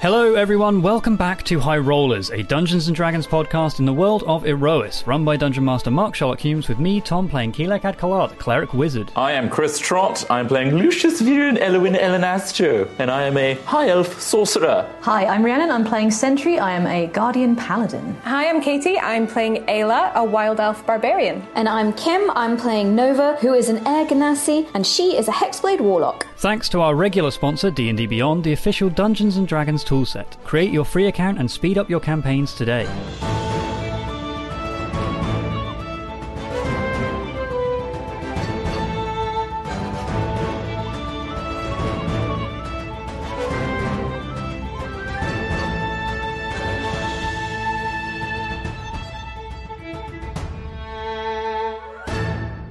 Hello everyone, welcome back to High Rollers, a Dungeons & Dragons podcast in the world of Aerois, run by Dungeon Master Mark Sherlock-Hulmes, with me, Tom, playing Kilek Ad Kalad, Cleric Wizard. I am Chris Trott, I'm playing Lucius Viren Elwin Elenastro, and I am a High Elf Sorcerer. Hi, I'm Rhiannon, I'm playing Sentry, I am a Guardian Paladin. Hi, I'm Katie, I'm playing Ayla, a Wild Elf Barbarian. And I'm Kim, I'm playing Nova, who is an Air Ganassi, and she is a Hexblade Warlock. Thanks to our regular sponsor, D&D Beyond, the official Dungeons & Dragons toolset. Create your free account and speed up your campaigns today.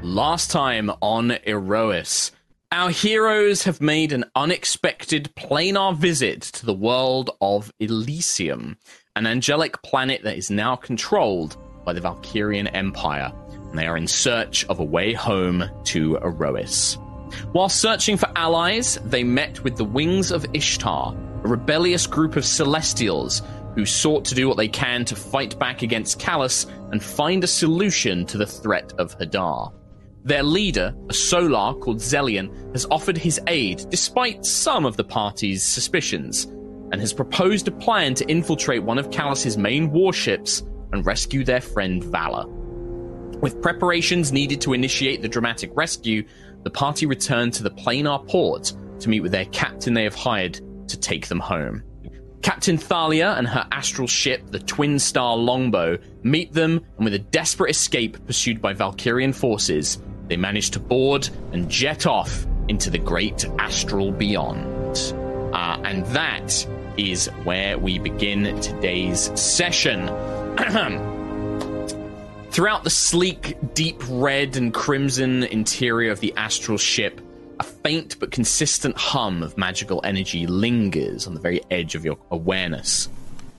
Last time on Aerois, our heroes have made an unexpected planar visit to the world of Elysium, an angelic planet that is now controlled by the Valkyrian Empire, and they are in search of a way home to Aerois. While searching for allies, they met with the Wings of Ishtar, a rebellious group of Celestials who sought to do what they can to fight back against Kalus and find a solution to the threat of Hadar. Their leader, a Solar called Zellion, has offered his aid, despite some of the party's suspicions, and has proposed a plan to infiltrate one of Kalus's main warships and rescue their friend Valor. With preparations needed to initiate the dramatic rescue, the party return to the planar port to meet with their captain they have hired to take them home. Captain Thalia and her astral ship, the Twin Star Longbow, meet them, and with a desperate escape pursued by Valkyrian forces, they manage to board and jet off into the great astral beyond. And that is where we begin today's session. Throughout the sleek, deep red and crimson interior of the astral ship, a faint but consistent hum of magical energy lingers on the very edge of your awareness.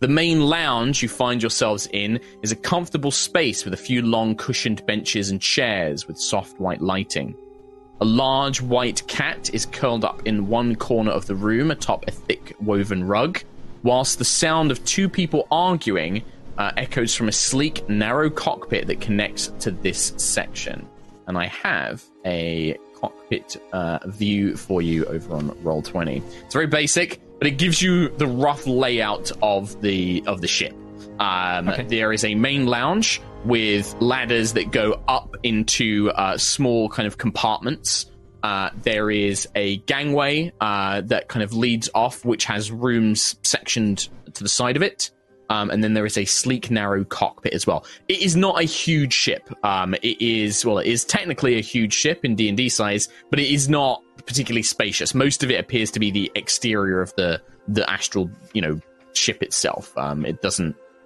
The main lounge you find yourselves in is a comfortable space with a few long cushioned benches and chairs with soft white lighting. A large white cat is curled up in one corner of the room atop a thick woven rug, whilst the sound of two people arguing echoes from a sleek, narrow cockpit that connects to this section. And I have a cockpit view for you over on Roll20. It's very basic, but it gives you the rough layout of the ship. Okay. There is a main lounge with ladders that go up into small kind of compartments. There is a gangway that kind of leads off, which has rooms sectioned to the side of it. And then there is a sleek, narrow cockpit as well. It is not a huge ship. It is technically a huge ship in D&D size, but it is not particularly spacious. Most of it appears to be the exterior of the astral, ship itself. There's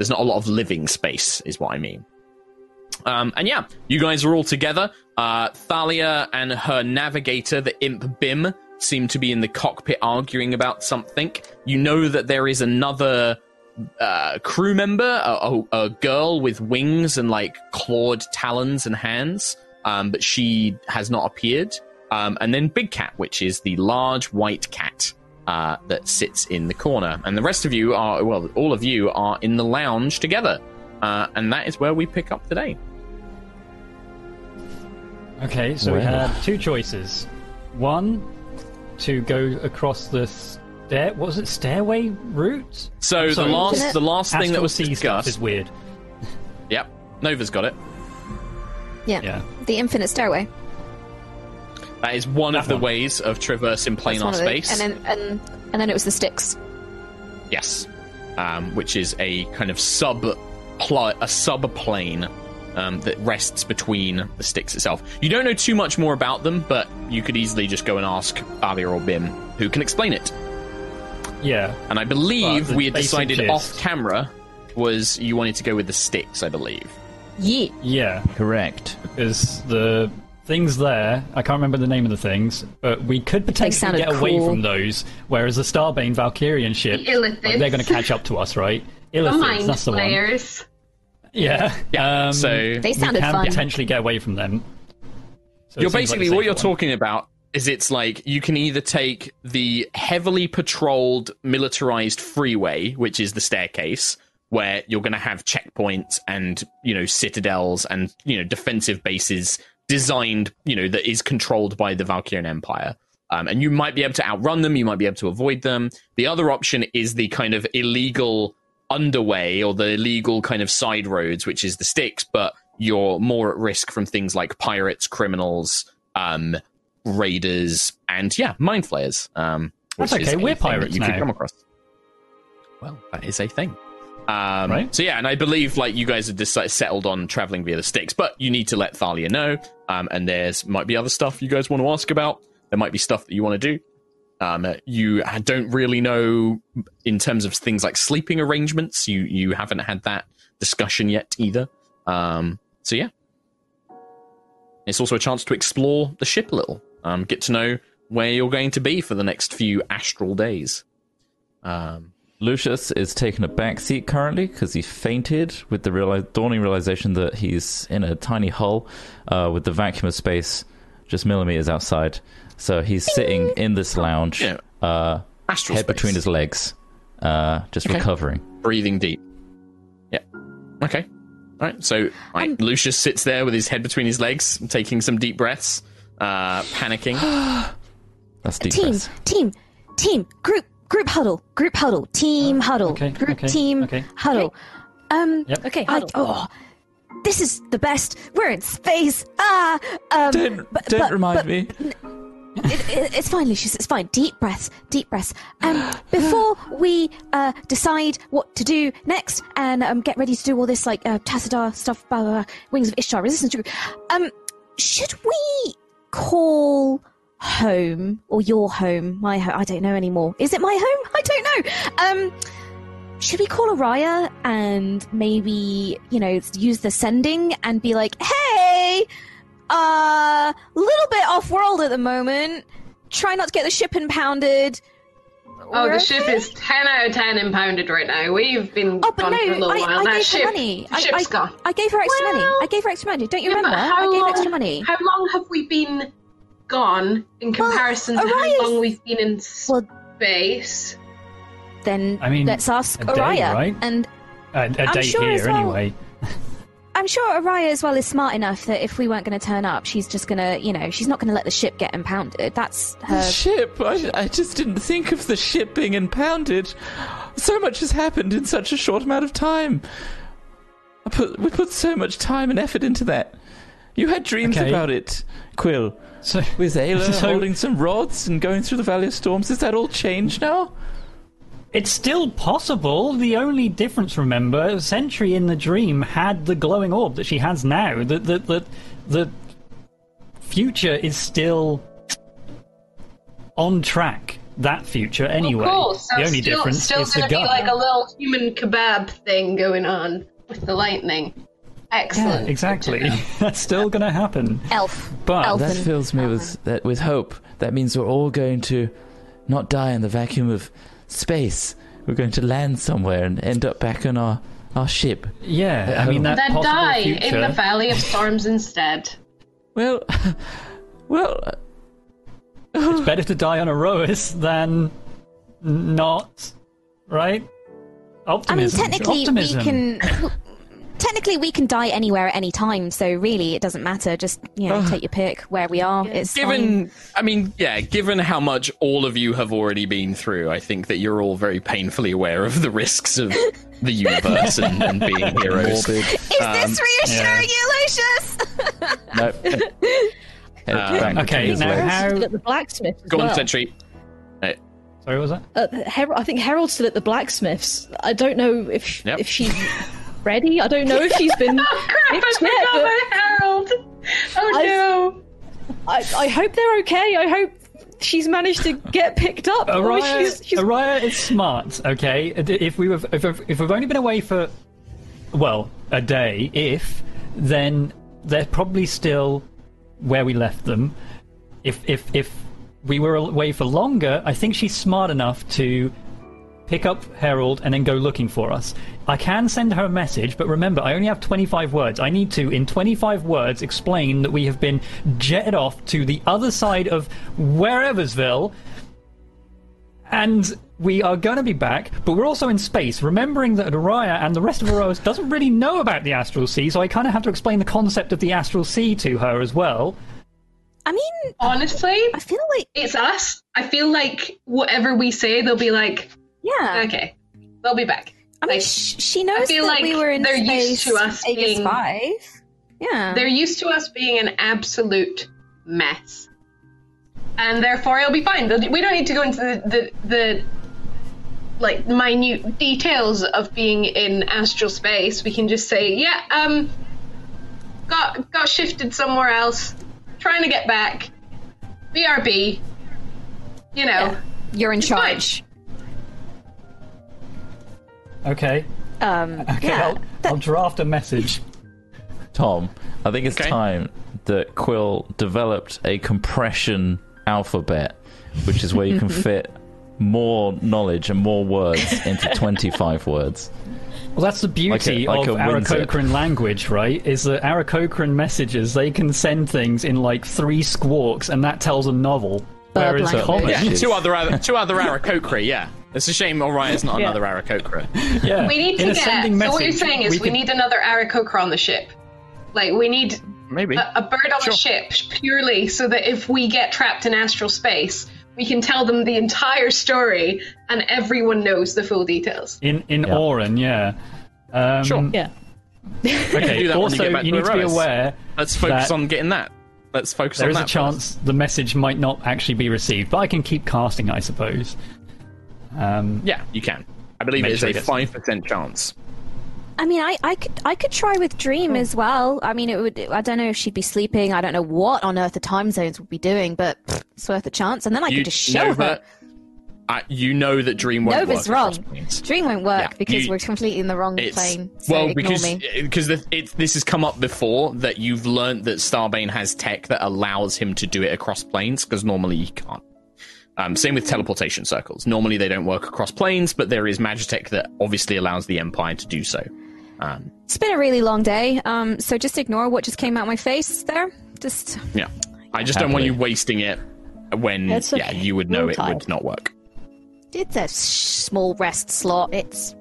not a lot of living space, is what I mean. And you guys are all together. Thalia and her navigator, the imp Bim, seem to be in the cockpit arguing about something. You know that there is another crew member, a girl with wings and clawed talons and hands, but she has not appeared. And then Big Cat, which is the large white cat that sits in the corner, and the rest of you are all of you are in the lounge together, and that is where we pick up today. Okay, so we had two choices: one, to go across this. What was it? Stairway route? So the last thing that was discussed is weird. Yep, Nova's got it. Yeah, the infinite stairway. That is one of the ways of traversing planar space. And then it was the sticks. Yes, which is a kind of subplane that rests between the sticks itself. You don't know too much more about them, but you could easily just go and ask Thalia or Bim who can explain it. Yeah. And I believe we had decided off camera was you wanted to go with the sticks, I believe. Yeah. Yeah. Correct. Is the things there, I can't remember the name of the things, but we could potentially get away from those, whereas the Starbane Valkyrian ship, they're going to catch up to us, right? Illithids, that's the players. One. Yeah. Yeah. So they sounded fun. We can potentially get away from them. So you're basically, what you're talking about is it's like you can either take the heavily patrolled, militarized freeway, which is the staircase, where you're going to have checkpoints and, you know, citadels and, you know, defensive bases designed, you know, that is controlled by the Valkyrian Empire. And you might be able to outrun them. You might be able to avoid them. The other option is the kind of illegal underway or the illegal kind of side roads, which is the sticks, but you're more at risk from things like pirates, criminals, raiders, and, yeah, mind flayers. That's okay. We're pirates now. You could come across. Well, that is a thing. Right? So yeah, and I believe like you guys have just like, settled on traveling via the sticks, but you need to let Thalia know. And there's might be other stuff you guys want to ask about. There might be stuff that you want to do. You don't really know in terms of things like sleeping arrangements. You haven't had that discussion yet either. So yeah, it's also a chance to explore the ship a little. Get to know where you're going to be for the next few astral days. Lucius is taking a back seat currently because he fainted with the dawning realization that he's in a tiny hull with the vacuum of space just millimeters outside. So he's sitting in this lounge, head between his legs, just recovering. Breathing deep. Yeah. Okay. All right. So Lucius sits there with his head between his legs, taking some deep breaths, panicking. That's deep breaths. Team, group huddle, team huddle, group team huddle. Yep. Okay, huddle. This is the best. We're in space. Don't remind me. It's fine, Lucius. It's fine. Deep breaths. Before we decide what to do next and get ready to do all this like Tassadar stuff, blah, blah, blah, Wings of Ishtar, resistance group. Should we call home or your home? My home? I don't know anymore. Is it my home? I don't know. Should we call Ariya and maybe, you know, use the sending and be like, hey, little bit off-world at the moment. Try not to get the ship impounded. The ship is 10 out of 10 impounded right now. We've been gone for a little while. The ship's gone. I gave her extra money. Don't you remember? Extra money. How long have we been gone in comparison to how long we've been in space? Then let's ask Ariya. Anyway. I'm sure Ariya as well is smart enough that if we weren't going to turn up, she's just going to, you know, she's not going to let the ship get impounded. That's her... The ship? I just didn't think of the ship being impounded. So much has happened in such a short amount of time. We put so much time and effort into that. You had dreams about it, Quill. So, with Ayla holding some rods and going through the Valley of Storms. Is that all changed now? It's still possible. The only difference, remember, Sentry in the dream had the glowing orb that she has now. The future is still on track. That future, anyway. Of course. The only difference is the gun. Still going to be like a little human kebab thing going on with the lightning. Excellent. Yeah, exactly. That's still going to happen. But that fills me with hope. That means we're all going to not die in the vacuum of space. We're going to land somewhere and end up back on our ship. Yeah, I mean that then die future. In the Valley of Storms instead. Well, it's better to die on Aerois than not, right? Optimism. I mean, technically we can die anywhere at any time, so really it doesn't matter. Just, you know, take your pick where we are. It's given fine. I mean, yeah, given how much all of you have already been through, I think that you're all very painfully aware of the risks of the universe and being heroes. Is this reassuring you, Lucius? No. Okay, now how... At the blacksmith Go on, Sentry. Sorry, what was that? I think Harold's still at the blacksmith's. I don't know if she... ready? I don't know if she's been... Oh, crap, I forgot my Harold! Oh, no! I hope they're okay. I hope she's managed to get picked up. Ariya, Ariya is smart, okay? If we've only been away for, well, a day, then they're probably still where we left them. If we were away for longer, I think she's smart enough to pick up Harold and then go looking for us. I can send her a message, but remember, I only have 25 words. I need to, in 25 words, explain that we have been jetted off to the other side of whereversville, and we are going to be back, but we're also in space, remembering that Ariya and the rest of Aerois doesn't really know about the Astral Sea, so I kind of have to explain the concept of the Astral Sea to her as well. I mean, honestly, I feel like it's us. I feel like whatever we say, they'll be like, yeah, okay, they'll be back. I mean, like, she knows I feel that like we were in they're space used to us being 5. Yeah, they're used to us being an absolute mess, and therefore it'll be fine. We don't need to go into the like minute details of being in astral space. We can just say, yeah, got shifted somewhere else, trying to get back. BRB, you know, yeah, you're in charge. Fine. Okay. Okay, yeah, I'll draft a message. Tom, I think it's time that Quill developed a compression alphabet, which is where you can fit more knowledge and more words into 25 words. Well, that's the beauty of Arakocran language, right? Is that Arakocran messages, they can send things in like 3 squawks, and that tells a novel. Whereas common, yeah, two other Arakocra, yeah. It's a shame Orion's not another Arakocra. Yeah. We need to so what you're saying is we need another Arakocra on the ship. Like, we need maybe a bird on the ship, purely so that if we get trapped in astral space, we can tell them the entire story and everyone knows the full details. In Oran, yeah. Sure. Yeah. Okay, you also, you need to be aware. Let's focus on getting that. Let's focus on that. There is a chance the message might not actually be received, but I can keep casting, I suppose. Yeah, you can. I believe it is a 5% chance. I mean, I could try with Dream as well. I mean, it would. I don't know if she'd be sleeping. I don't know what on earth the time zones would be doing, but it's worth a chance. And then I could just show her. You know that Dream won't work. Nova's wrong. Dream won't work because we're completely in the wrong plane. So well, because this has come up before, that you've learned that Starbane has tech that allows him to do it across planes, because normally he can't. Same with teleportation circles. Normally they don't work across planes, but there is Magitech that obviously allows the Empire to do so. It's been a really long day, so just ignore what just came out my face there. Just yeah, I just don't want you wasting it when you would know it would not work. It's a small rest slot. It's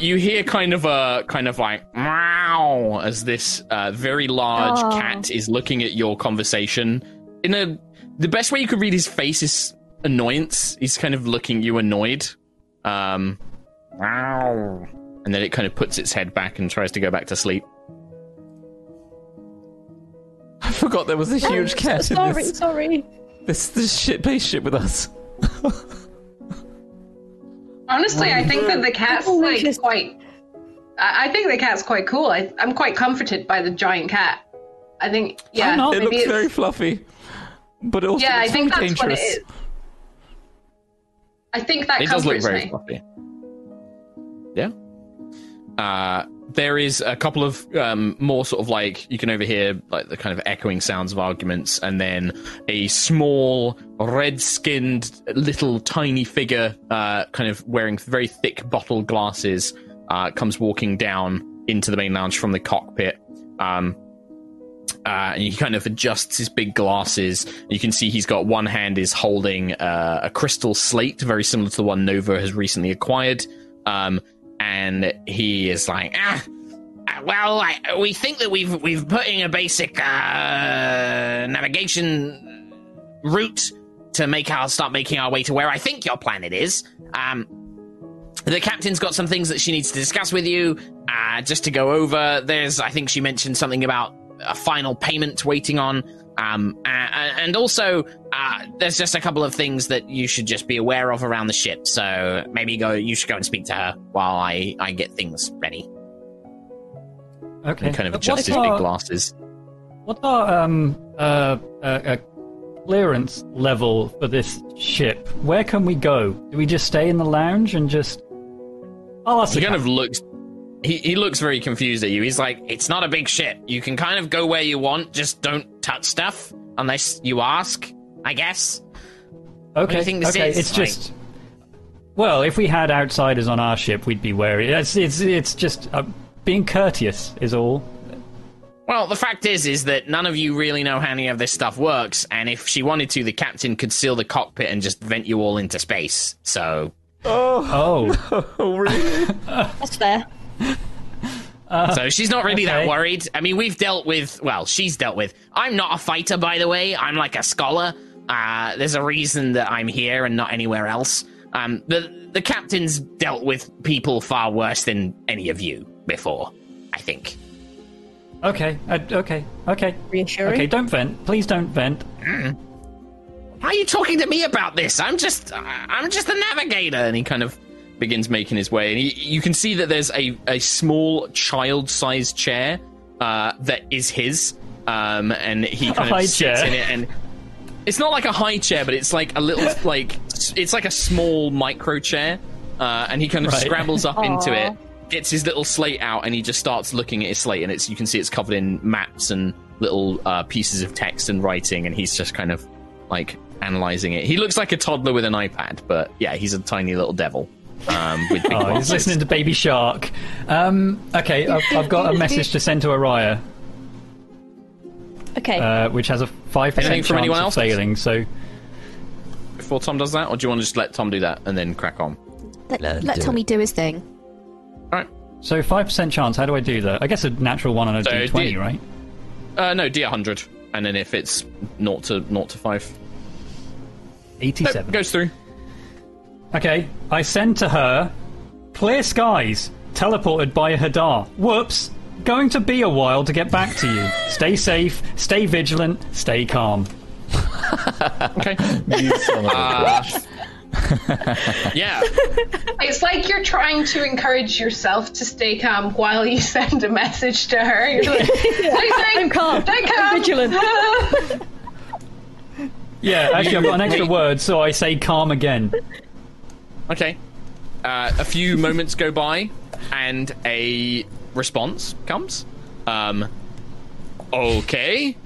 you hear kind of like meow as this very large cat is looking at your conversation in a. The best way you could read his face is annoyance. He's kind of looking you annoyed. Wow. And then it kind of puts its head back and tries to go back to sleep. I forgot there was a huge cat in this. Sorry. This shit spaceship with us. Honestly, I think that the cat's like quite... I think the cat's quite cool. I'm quite comforted by the giant cat. I think, yeah. It looks very fluffy. But also, yeah, I think that's dangerous. What it is. I think that comforts me. It does look very fluffy. Yeah. There is a couple of more sort of like you can overhear like the kind of echoing sounds of arguments, and then a small red-skinned little tiny figure, kind of wearing very thick bottle glasses, comes walking down into the main lounge from the cockpit. And he kind of adjusts his big glasses. You can see he's got one hand is holding a crystal slate, very similar to the one Nova has recently acquired. And he is like, we think that we've put in a basic navigation route to start making our way to where I think your planet is. The captain's got some things that she needs to discuss with you, just to go over. I think she mentioned something about a final payment waiting on, and also there's just a couple of things that you should just be aware of around the ship, so maybe you should go and speak to her while I get things ready. Okay. And kind of adjust his big glasses. What are clearance level for this ship? Where can we go? Do we just stay in the lounge and just... He looks very confused at you. He's like, it's not a big ship. You can kind of go where you want, just don't touch stuff unless you ask, I guess. Okay. What do you think this is? It's like... just... Well, if we had outsiders on our ship, we'd be wary. It's just being courteous is all. Well, the fact is that none of you really know how any of this stuff works, and if she wanted to, the captain could seal the cockpit and just vent you all into space, so... Oh, really? That's fair. So she's not really that worried. I mean, we've dealt with... Well, she's dealt with... I'm not a fighter, by the way. I'm like a scholar. There's a reason that I'm here and not anywhere else. The captain's dealt with people far worse than any of you before, I think. Okay. Reassuring? Okay, don't vent. Please don't vent. Mm. Why are you talking to me about this? I'm just a navigator. And he kind of begins making his way. And you can see that there's a small child-sized chair that is his. And he kind of sits in it. And it's not like a high chair, but it's like a little, like, it's like a small micro chair. And he kind of scrambles up into it. Gets his little slate out and he just starts looking at his slate, and it's, you can see it's covered in maps and little pieces of text and writing, and he's just kind of like analyzing it. He looks like a toddler with an iPad, but yeah, he's a tiny little devil. With big he's listening to Baby Shark. Okay, I've got a message to send to Ariya. Okay. Which has a 5% chance of failing. So before Tom does that, or do you want to just let Tom do that and then crack on? Let Tommy do his thing. Alright. So 5% chance, how do I do that? I guess a natural one on a D20, right? No, D100. And then if it's 0 to 5. 87. Nope, goes through. Okay, I send to her, clear skies, teleported by Hadar. Whoops, going to be a while to get back to you. Stay safe, stay vigilant, stay calm. Okay. You son of a yeah, it's like you're trying to encourage yourself to stay calm while you send a message to her. You're like, I'm calm, stay calm, I'm vigilant. Yeah, actually, I've got an extra word, so I say calm again. Okay. A few moments go by, and a response comes. Okay,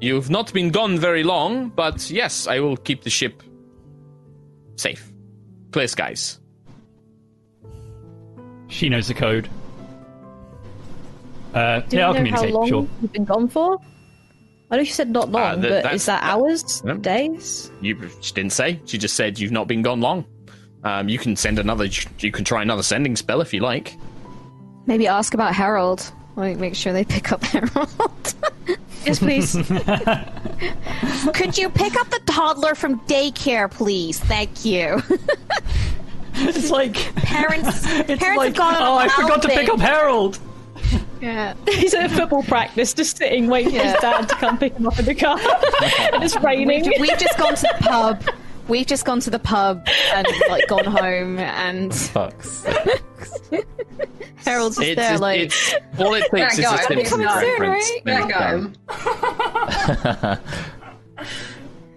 you've not been gone very long, but yes, I will keep the ship safe. Clear skies. She knows the code. I'll communicate. How long you've been gone for? I know she said not long, but is that hours? Days? She didn't say. She just said you've not been gone long. You can send another. You can try another sending spell if you like. Maybe ask about Harold. Like, make sure they pick up Harold. Yes, please. Could you pick up the toddler from daycare, please? Thank you. It's like... Parents like, have gone on a I forgot to pick up Harold! Yeah. He's at football practice, just sitting, waiting for his dad to come pick him up in the car. And it's raining. We've just gone to the pub. We've just gone to the pub and, like, gone home and... Fucks. Harold's just there, like... It's, all it takes is a Simpsons reference. Right?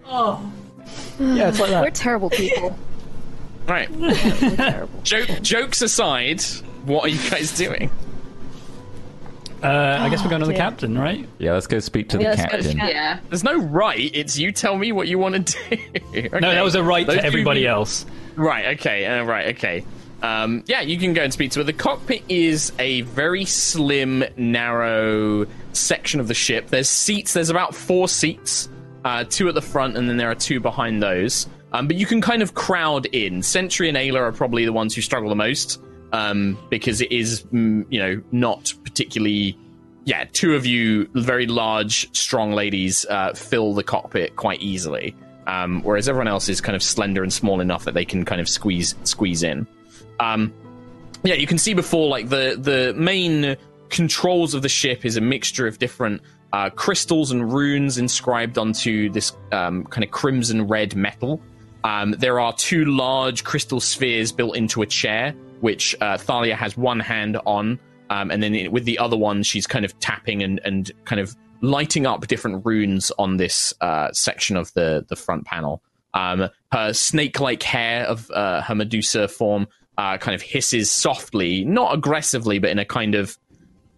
Oh. Yeah, it's like that. We're terrible people. Right. Terrible. Jokes aside, what are you guys doing? I guess we're going to the captain, right? Yeah, let's go speak to the captain. Yeah. There's no right, it's you tell me what you want to do. Okay. No, that was a right to everybody else. Right, okay, yeah, you can go and speak to her. The cockpit is a very slim, narrow section of the ship. There's seats, there's about 4 seats, 2 at the front, and then there are 2 behind those. But you can kind of crowd in. Sentry and Ayla are probably the ones who struggle the most. Because it is, not particularly... Yeah, 2 of you, very large, strong ladies, fill the cockpit quite easily. Whereas everyone else is kind of slender and small enough that they can kind of squeeze in. Yeah, you can see before, like, the main controls of the ship is a mixture of different crystals and runes inscribed onto this kind of crimson red metal. There are 2 large crystal spheres built into a chair, which Thalia has one hand on, and then with the other one, she's kind of tapping and kind of lighting up different runes on this section of the front panel. Her snake-like hair of her Medusa form kind of hisses softly, not aggressively, but in a kind of...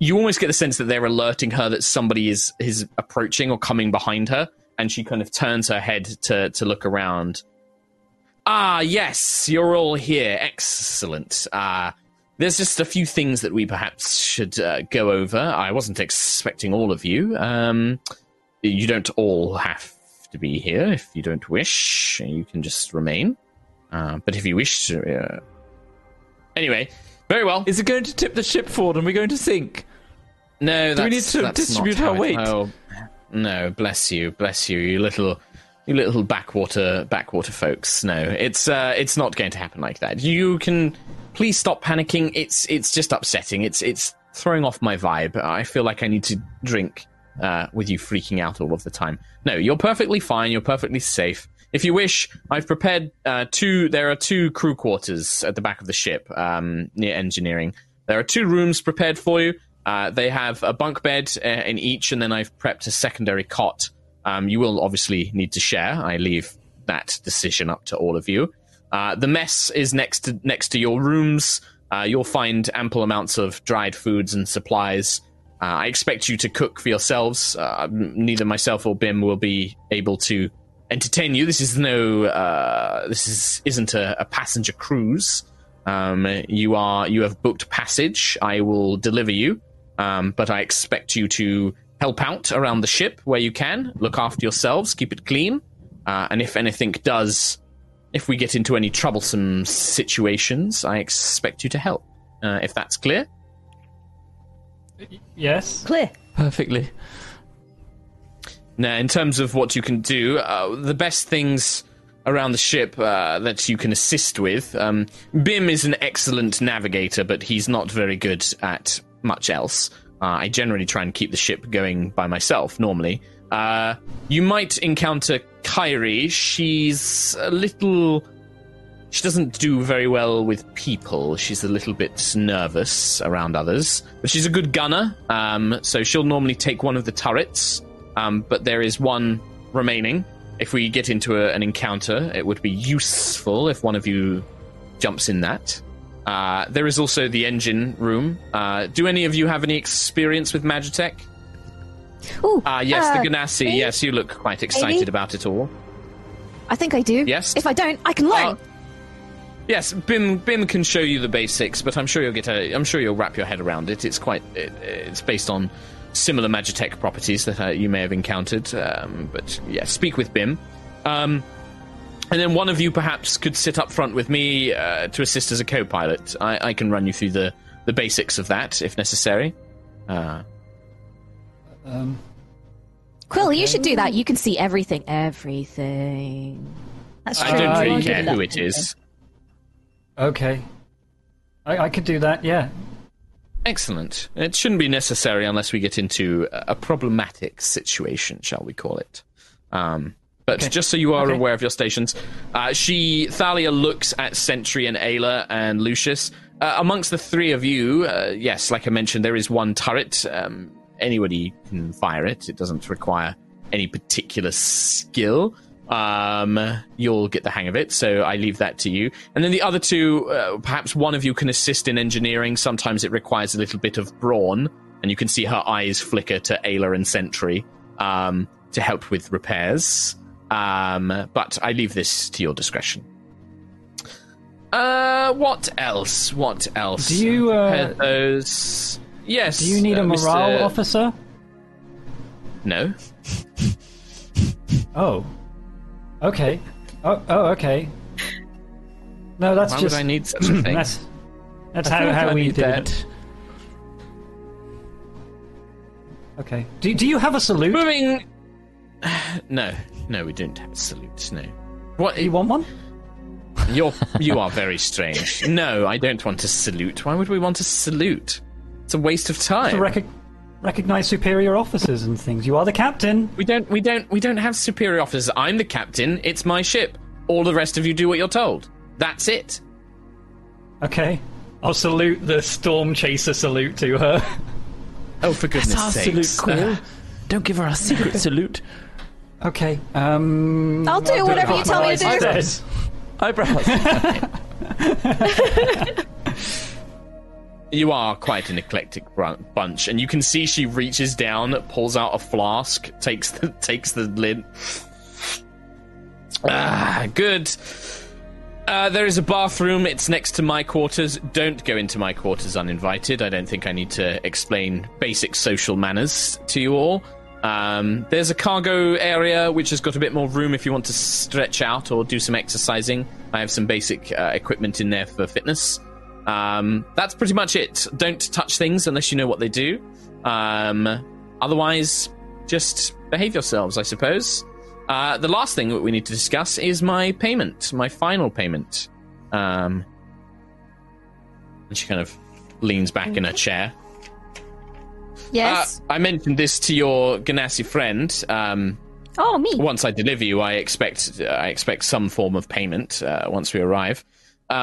You almost get the sense that they're alerting her that somebody is approaching or coming behind her, and she kind of turns her head to look around. Ah, yes, you're all here. Excellent. There's just a few things that we perhaps should go over. I wasn't expecting all of you. You don't all have to be here. If you don't wish, you can just remain. But if you wish to... Anyway... Very well. Is it going to tip the ship forward and we're going to sink? No, that's... Do we need to distribute our weight? Oh, no, bless you, you little backwater folks. No, it's not going to happen like that. You can please stop panicking. It's just upsetting. It's throwing off my vibe. I feel like I need to drink with you freaking out all of the time. No, you're perfectly fine. You're perfectly safe. If you wish, I've prepared there are two crew quarters at the back of the ship, near engineering. There are two rooms prepared for you. They have a bunk bed in each, and then I've prepped a secondary cot. You will obviously need to share. I leave that decision up to all of you. The mess is next to your rooms. You'll find ample amounts of dried foods and supplies. I expect you to cook for yourselves. Neither myself or Bim will be able to entertain you. This is isn't a passenger cruise. You have booked passage. I will deliver you, but I expect you to help out around the ship where you can. Look after yourselves, keep it clean, and if we get into any troublesome situations, I expect you to help. If that's clear. Yes, clear, perfectly. Now, in terms of what you can do, the best things around the ship that you can assist with, Bim is an excellent navigator, but he's not very good at much else. I generally try and keep the ship going by myself, normally. You might encounter Kairi. She doesn't do very well with people. She's a little bit nervous around others. But she's a good gunner, so she'll normally take one of the turrets. But there is one remaining. If we get into an encounter, it would be useful if one of you jumps in that. There is also the engine room. Do any of you have any experience with Magitech? Oh, yes, the Ganassi. Maybe? Yes, you look quite excited about it all. I think I do. Yes. If I don't, I can learn. Yes, Bim can show you the basics, but I'm sure you'll wrap your head around it. It's based on similar Magitech properties that you may have encountered, but yeah, speak with Bim, and then one of you perhaps could sit up front with me to assist as a co-pilot. I can run you through the basics of that if necessary. Quill, okay. You should do that. You can see everything. That's true. I don't really care who it is. Okay, I could do that, yeah. Excellent. It shouldn't be necessary unless we get into a problematic situation, shall we call it. But okay. Just so you are aware of your stations, Thalia looks at Sentry and Ayla and Lucius. Amongst the three of you, yes, like I mentioned, there is one turret. Anybody can fire it. It doesn't require any particular skill. You'll get the hang of it, so I leave that to you. And then the other two, perhaps one of you can assist in engineering. Sometimes it requires a little bit of brawn, and you can see her eyes flicker to Ayla and Sentry to help with repairs. But I leave this to your discretion. What else? Do you prepare those? Yes. Do you need a morale officer? No. Oh. Okay. Oh, okay. No, that's why just... Why would I need such a thing? That's how we did that. It. Okay. Do you have a salute? Moving... No, we don't have a salute, no. What? You want one? You are very strange. No, I don't want a salute. Why would we want a salute? It's a waste of time. To recognize superior officers and things. You are the captain. We don't have superior officers. I'm the captain. It's my ship. All the rest of you do what you're told. That's it. Okay. I'll salute the storm chaser salute to her. Oh, for goodness' sake. That's our salute, Quill. Don't give her our secret salute. Okay. I'll do whatever you tell me to do. Eyebrows. You are quite an eclectic bunch, and you can see she reaches down, pulls out a flask, takes the lid. Good. There is a bathroom. It's next to my quarters. Don't go into my quarters uninvited. I don't think I need to explain basic social manners to you all. There's a cargo area which has got a bit more room if you want to stretch out or do some exercising. I have some basic equipment in there for fitness. That's pretty much it. Don't touch things unless you know what they do. Otherwise, just behave yourselves, I suppose. The last thing that we need to discuss is my payment, my final payment. And she kind of leans back in her chair. Yes. I mentioned this to your Ganassi friend. Me. Once I deliver you, I expect some form of payment once we arrive.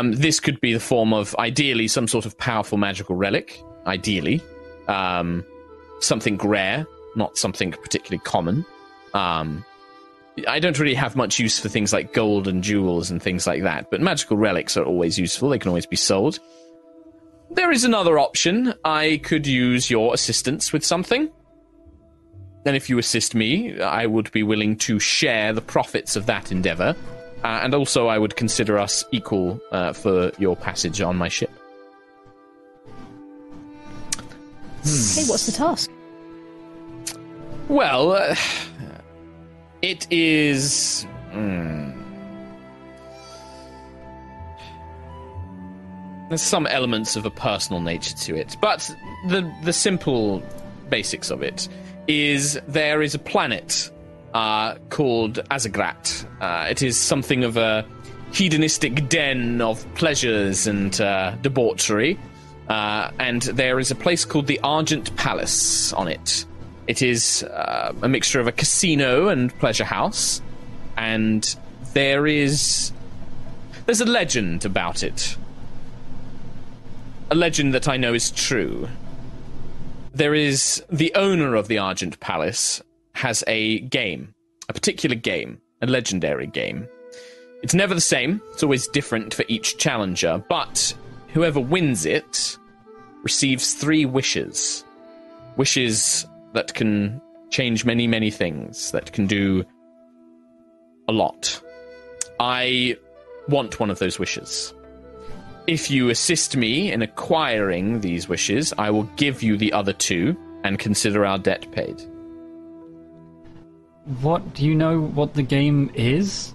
This could be the form of, ideally, some sort of powerful magical relic. Ideally. Something rare, not something particularly common. I don't really have much use for things like gold and jewels and things like that, but magical relics are always useful. They can always be sold. There is another option. I could use your assistance with something. And if you assist me, I would be willing to share the profits of that endeavor. And also, I would consider us equal for your passage on my ship. Hey, what's the task? Well, it is... There's some elements of a personal nature to it, but the simple basics of it is there is a planet called Azagrat. It is something of a hedonistic den of pleasures and debauchery, and there is a place called the Argent Palace on it. It is a mixture of a casino and pleasure house, and there's a legend about it. A legend that I know is true. There is the owner of the Argent Palace has a game, a particular game, a legendary game. It's never the same. It's always different for each challenger, but whoever wins it receives 3 wishes. Wishes that can change many, many things, that can do a lot. I want one of those wishes. If you assist me in acquiring these wishes, I will give you the other 2 and consider our debt paid. What? Do you know what the game is?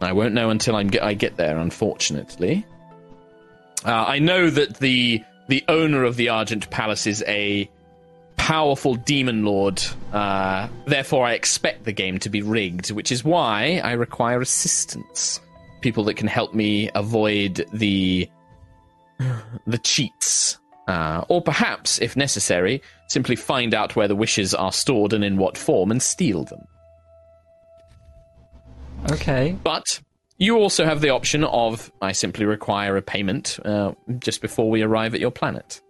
I won't know until I get there, unfortunately. I know that the owner of the Argent Palace is a powerful demon lord. Therefore, I expect the game to be rigged, which is why I require assistance. People that can help me avoid the cheats, or perhaps, if necessary, simply find out where the wishes are stored and in what form and steal them. Okay. But you also have the option of I simply require a payment just before we arrive at your planet.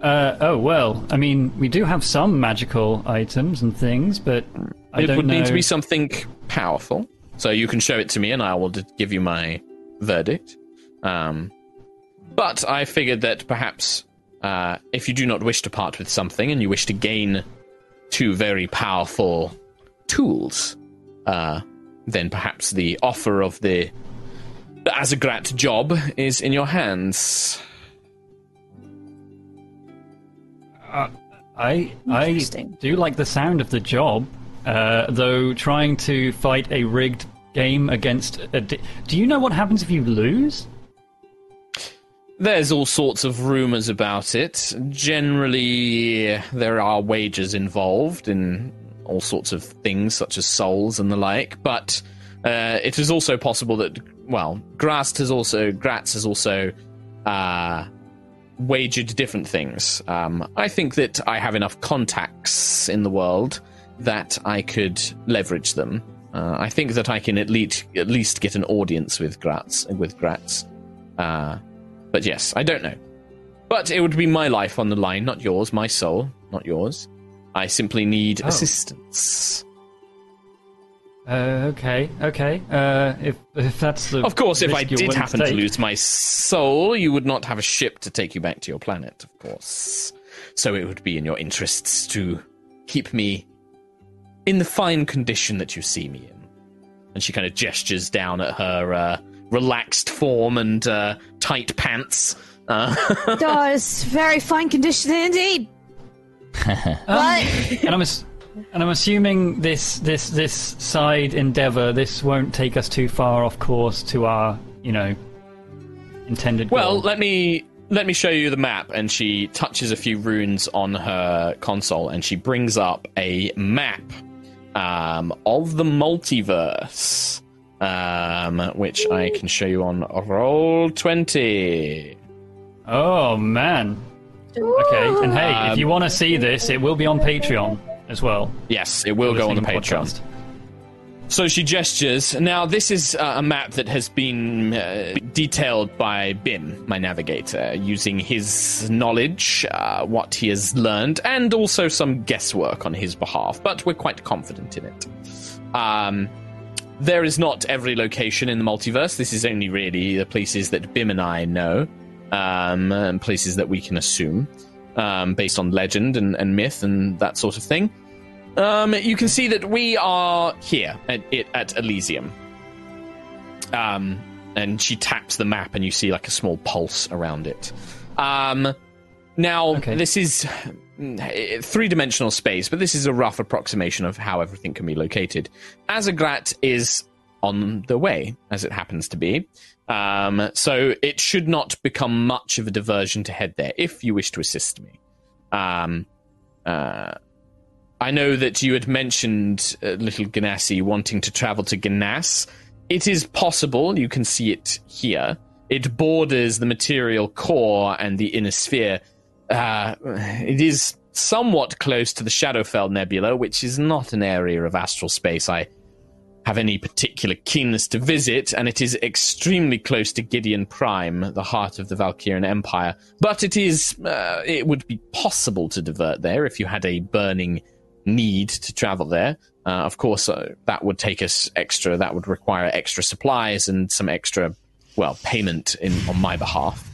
Well, I mean, we do have some magical items and things, but I don't know. It would need to be something powerful. So you can show it to me and I will give you my verdict. But I figured that perhaps if you do not wish to part with something and you wish to gain 2 very powerful tools, then perhaps the offer of the Azagrat job is in your hands. I do like the sound of the job, though trying to fight a rigged game against... Do you know what happens if you lose? There's all sorts of rumours about it. Generally, there are wages involved in all sorts of things, such as souls and the like, but it is also possible that, well, Graz'zt has also wagered different things. I think that I have enough contacts in the world that I could leverage them. I think that I can at least get an audience with Graz'zt. But yes, I don't know. But it would be my life on the line, not yours, my soul. not yours. I simply need assistance. Okay. If that's the of course, if I did happen to lose my soul, you would not have a ship to take you back to your planet, of course. So it would be in your interests to keep me in the fine condition that you see me in. And she kind of gestures down at her relaxed form and tight pants. Does very fine condition indeed. And I'm assuming this side endeavour, this won't take us too far off course to our, intended goal. Well, let me show you the map. And she touches a few runes on her console, and she brings up a map of the multiverse, which I can show you on roll 20. Oh, man. Okay, and hey, if you want to see this, it will be on Patreon as well. Yes, it will go on the Patreon. Podcast. So she gestures. Now, this is a map that has been detailed by Bim, my navigator, using his knowledge, what he has learned, and also some guesswork on his behalf, but we're quite confident in it. There is not every location in the multiverse. This is only really the places that Bim and I know. And places that we can assume based on legend and myth and that sort of thing. You can see that we are here at Elysium. And she taps the map and you see like a small pulse around it. This is three-dimensional space, but this is a rough approximation of how everything can be located. Azagrat is on the way, as it happens to be. So it should not become much of a diversion to head there if you wish to assist me. I know that you had mentioned little Ganassi wanting to travel to Ganas. It is possible. You can see it here. It borders the material core and the inner sphere. It is somewhat close to the Shadowfell Nebula, which is not an area of astral space I have any particular keenness to visit, and it is extremely close to Gideon Prime, the heart of the Valkyrian Empire. But it would be possible to divert there if you had a burning need to travel there. Of course, that would take us extra. That would require extra supplies and some extra, payment on my behalf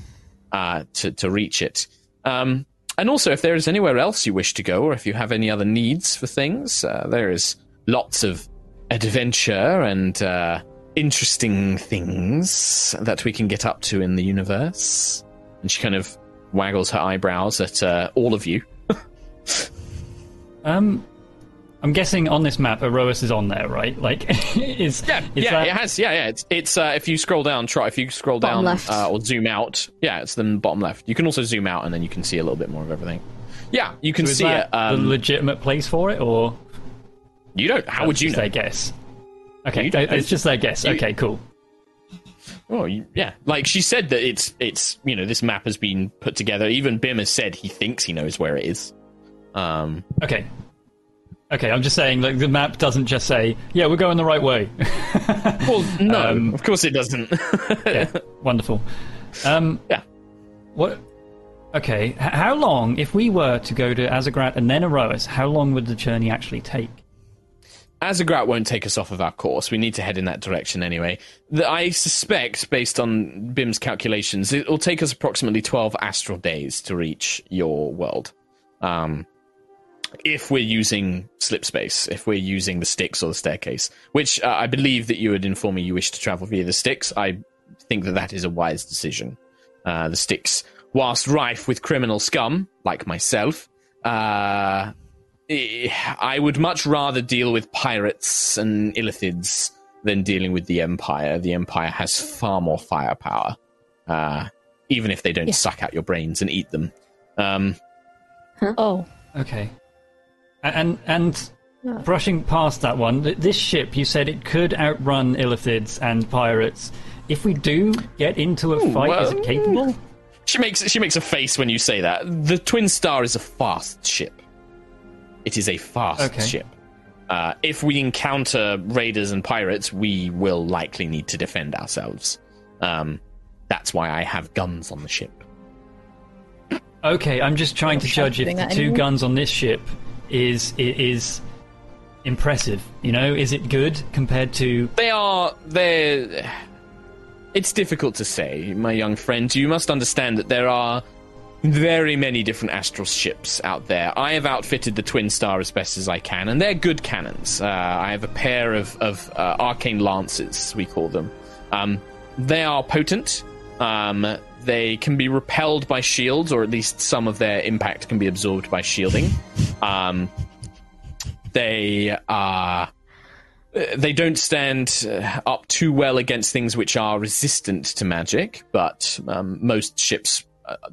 to reach it. And also, if there is anywhere else you wish to go, or if you have any other needs for things, there is lots of adventure and interesting things that we can get up to in the universe. And she kind of waggles her eyebrows at all of you. I'm guessing on this map Aerois is on there, right? It has. Yeah. It's if you scroll down, or zoom out. Yeah, it's the bottom left. You can also zoom out, and then you can see a little bit more of everything. Yeah, you can see it. The legitimate place for it, or? You don't. How would you know? Their guess. Okay, it's just their guess. Okay, cool. Oh, yeah. Like she said that it's this map has been put together. Even Bim has said he thinks he knows where it is. Okay. I'm just saying, like, the map doesn't just say, "Yeah, we're going the right way." Well, no, of course it doesn't. Yeah, wonderful. Yeah. What? Okay. How long, if we were to go to Azagrat and then Aerois, how long would the journey actually take? Azagrat won't take us off of our course. We need to head in that direction anyway. I suspect, based on Bim's calculations, it will take us approximately 12 astral days to reach your world. If we're using slip space, if we're using the sticks or the staircase, which I believe that you would inform me you wish to travel via the sticks. I think that is a wise decision. The sticks, whilst rife with criminal scum, like myself, I would much rather deal with pirates and Illithids than dealing with the Empire. The Empire has far more firepower, even if they don't suck out your brains and eat them. Okay. And brushing past that one, this ship, you said it could outrun Illithids and pirates. If we do get into a fight, is it capable? She makes a face when you say that. The Twin Star is a fast ship. It is a fast ship. If we encounter raiders and pirates, we will likely need to defend ourselves. That's why I have guns on the ship. Okay, I'm just trying to judge if the two guns on this ship is impressive. You know, is it good compared to? They're. It's difficult to say, my young friends. You must understand that there are very many different Astral ships out there. I have outfitted the Twin Star as best as I can, and they're good cannons. I have a pair of arcane lances, we call them. They are potent. They can be repelled by shields, or at least some of their impact can be absorbed by shielding. They don't stand up too well against things which are resistant to magic, but most ships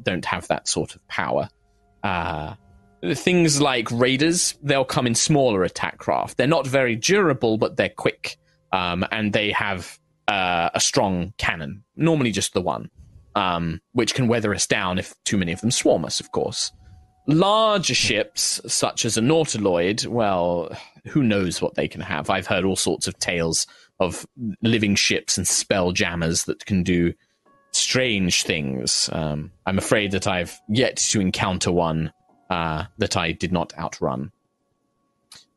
don't have that sort of power. Things like raiders, they'll come in smaller attack craft. They're not very durable, but they're quick, and they have a strong cannon, normally just the one, which can weather us down if too many of them swarm us, of course. Larger ships, such as a Nautiloid, well, who knows what they can have. I've heard all sorts of tales of living ships and spell jammers that can do strange things. I'm afraid that I've yet to encounter one that I did not outrun.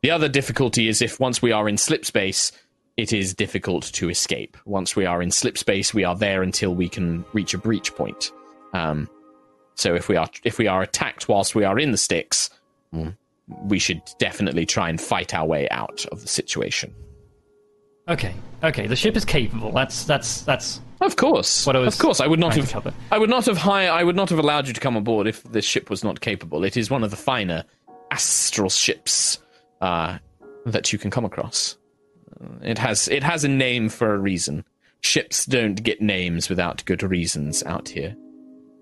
The other difficulty is if once we are in slip space, it is difficult to escape. Once we are in slip space, we are there until we can reach a breach point. So if we are attacked whilst we are in the sticks, we should definitely try and fight our way out of the situation. Okay. The ship is capable. That's. Of course. Of course, I would not have allowed you to come aboard if this ship was not capable. It is one of the finer astral ships that you can come across. It has a name for a reason. Ships don't get names without good reasons out here.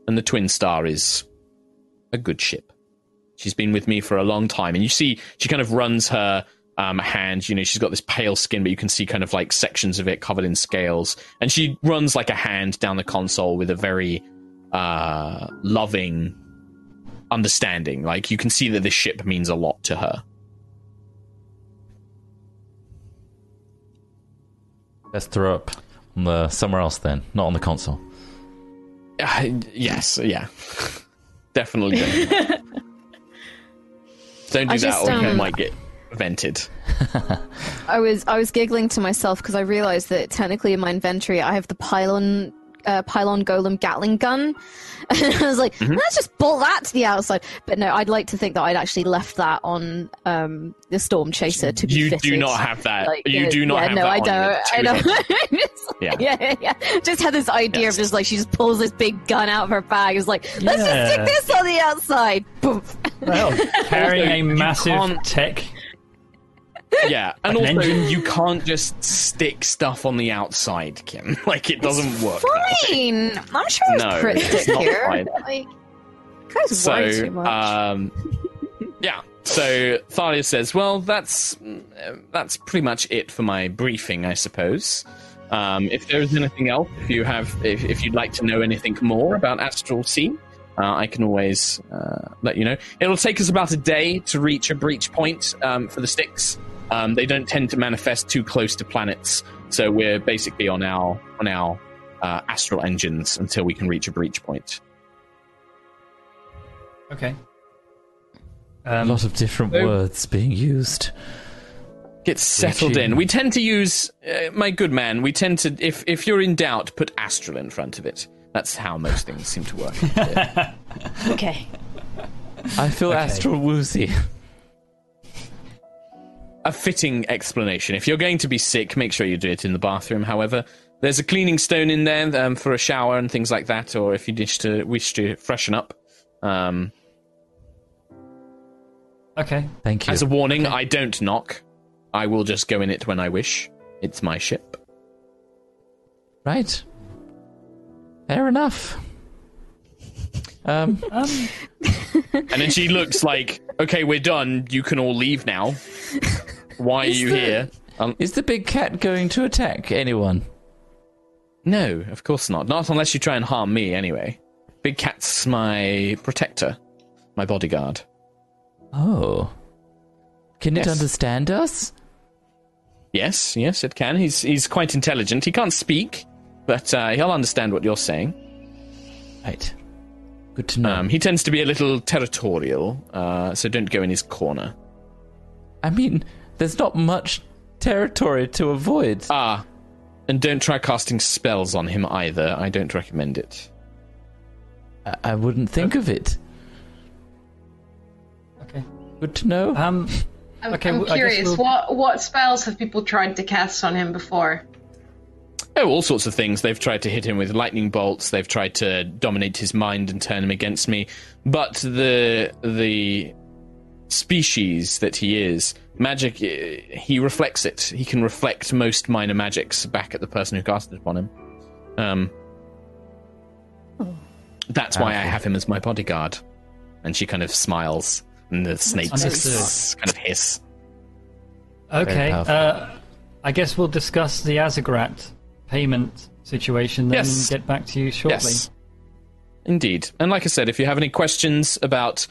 And the Twin Star is a good ship. She's been with me for a long time. And you see she kind of runs her hand. You know, she's got this pale skin, but you can see kind of like sections of it covered in scales. And she runs like a hand down the console with a very loving understanding. Like, you can see that this ship means a lot to her. Let's throw up on the somewhere else then, not on the console. Yes, yeah. Definitely don't. Don't do that, or you might get vented. I was giggling to myself because I realised that technically in my inventory I have the pylon golem Gatling gun, and I was like, let's just bolt that to the outside. But no, I'd like to think that I'd actually left that on the Storm Chaser to be fitted. You do not have that. Like, you do not have that. I don't. Yeah. Just had this idea of just like she just pulls this big gun out of her bag. It's like, let's just stick this on the outside. Boom. Well, carrying a massive tech. Yeah, and like also you can't just stick stuff on the outside, Kim. Like, it doesn't work. Fine, that way. I'm sure it's pretty secure. Like, guys worry too much. Yeah. So Thalia says, "Well, that's pretty much it for my briefing, I suppose. If there is anything else, if you'd like to know anything more about Astral Sea." I can always let you know. It'll take us about a day to reach a breach point for the sticks. They don't tend to manifest too close to planets, so we're basically on our astral engines until we can reach a breach point. Okay. A lot of different words being used. Get settled in. We tend to use, my good man, we tend to, if you're in doubt, put astral in front of it. That's how most things seem to work. Okay. I feel astral woozy. A fitting explanation. If you're going to be sick, make sure you do it in the bathroom. However, there's a cleaning stone in there for a shower and things like that, or if you wish to freshen up. Okay. Thank you. As a warning, I don't knock. I will just go in it when I wish. It's my ship. Right. Fair enough. And then she looks like, okay, we're done. You can all leave now. Why are you here? Is the big cat going to attack anyone? No, of course not. Not unless you try and harm me, anyway. Big cat's my protector, my bodyguard. Oh. Can it understand us? Yes, it can. He's quite intelligent. He can't speak. But he'll understand what you're saying. Right. Good to know. He tends to be a little territorial, so don't go in his corner. I mean, there's not much territory to avoid. Ah, and don't try casting spells on him either. I don't recommend it. I wouldn't think of it. Okay. Good to know. Okay, I'm curious, what spells have people tried to cast on him before? Oh, all sorts of things. They've tried to hit him with lightning bolts. They've tried to dominate his mind and turn him against me. But the species that he is, magic, he reflects it. He can reflect most minor magics back at the person who cast it upon him. That's why I have him as my bodyguard. And she kind of smiles, and the snakes kind of hiss. Okay, I guess we'll discuss the Azagrat payment situation, then get back to you shortly. Yes. Indeed. And like I said, if you have any questions about,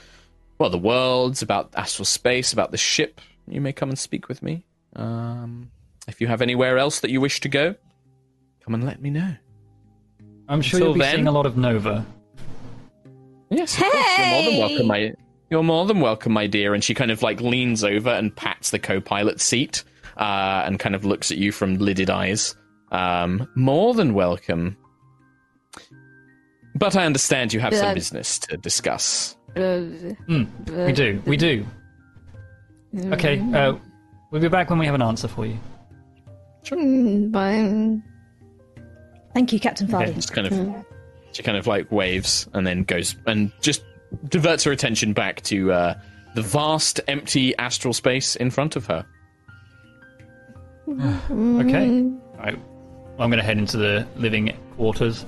well, the worlds, about astral space, about the ship, you may come and speak with me. If you have anywhere else that you wish to go, come and let me know. I'm sure you'll be seeing a lot of Nova. Yes, of course. You're more than welcome, my dear. And she kind of like leans over and pats the co-pilot seat and kind of looks at you from lidded eyes. More than welcome. But I understand you have some business to discuss. We do. Okay, we'll be back when we have an answer for you. Sure. Bye. Thank you, Captain Thalia. Okay, she kind of like waves and then goes and just diverts her attention back to the vast, empty astral space in front of her. Okay. All right. Well, I'm going to head into the living quarters.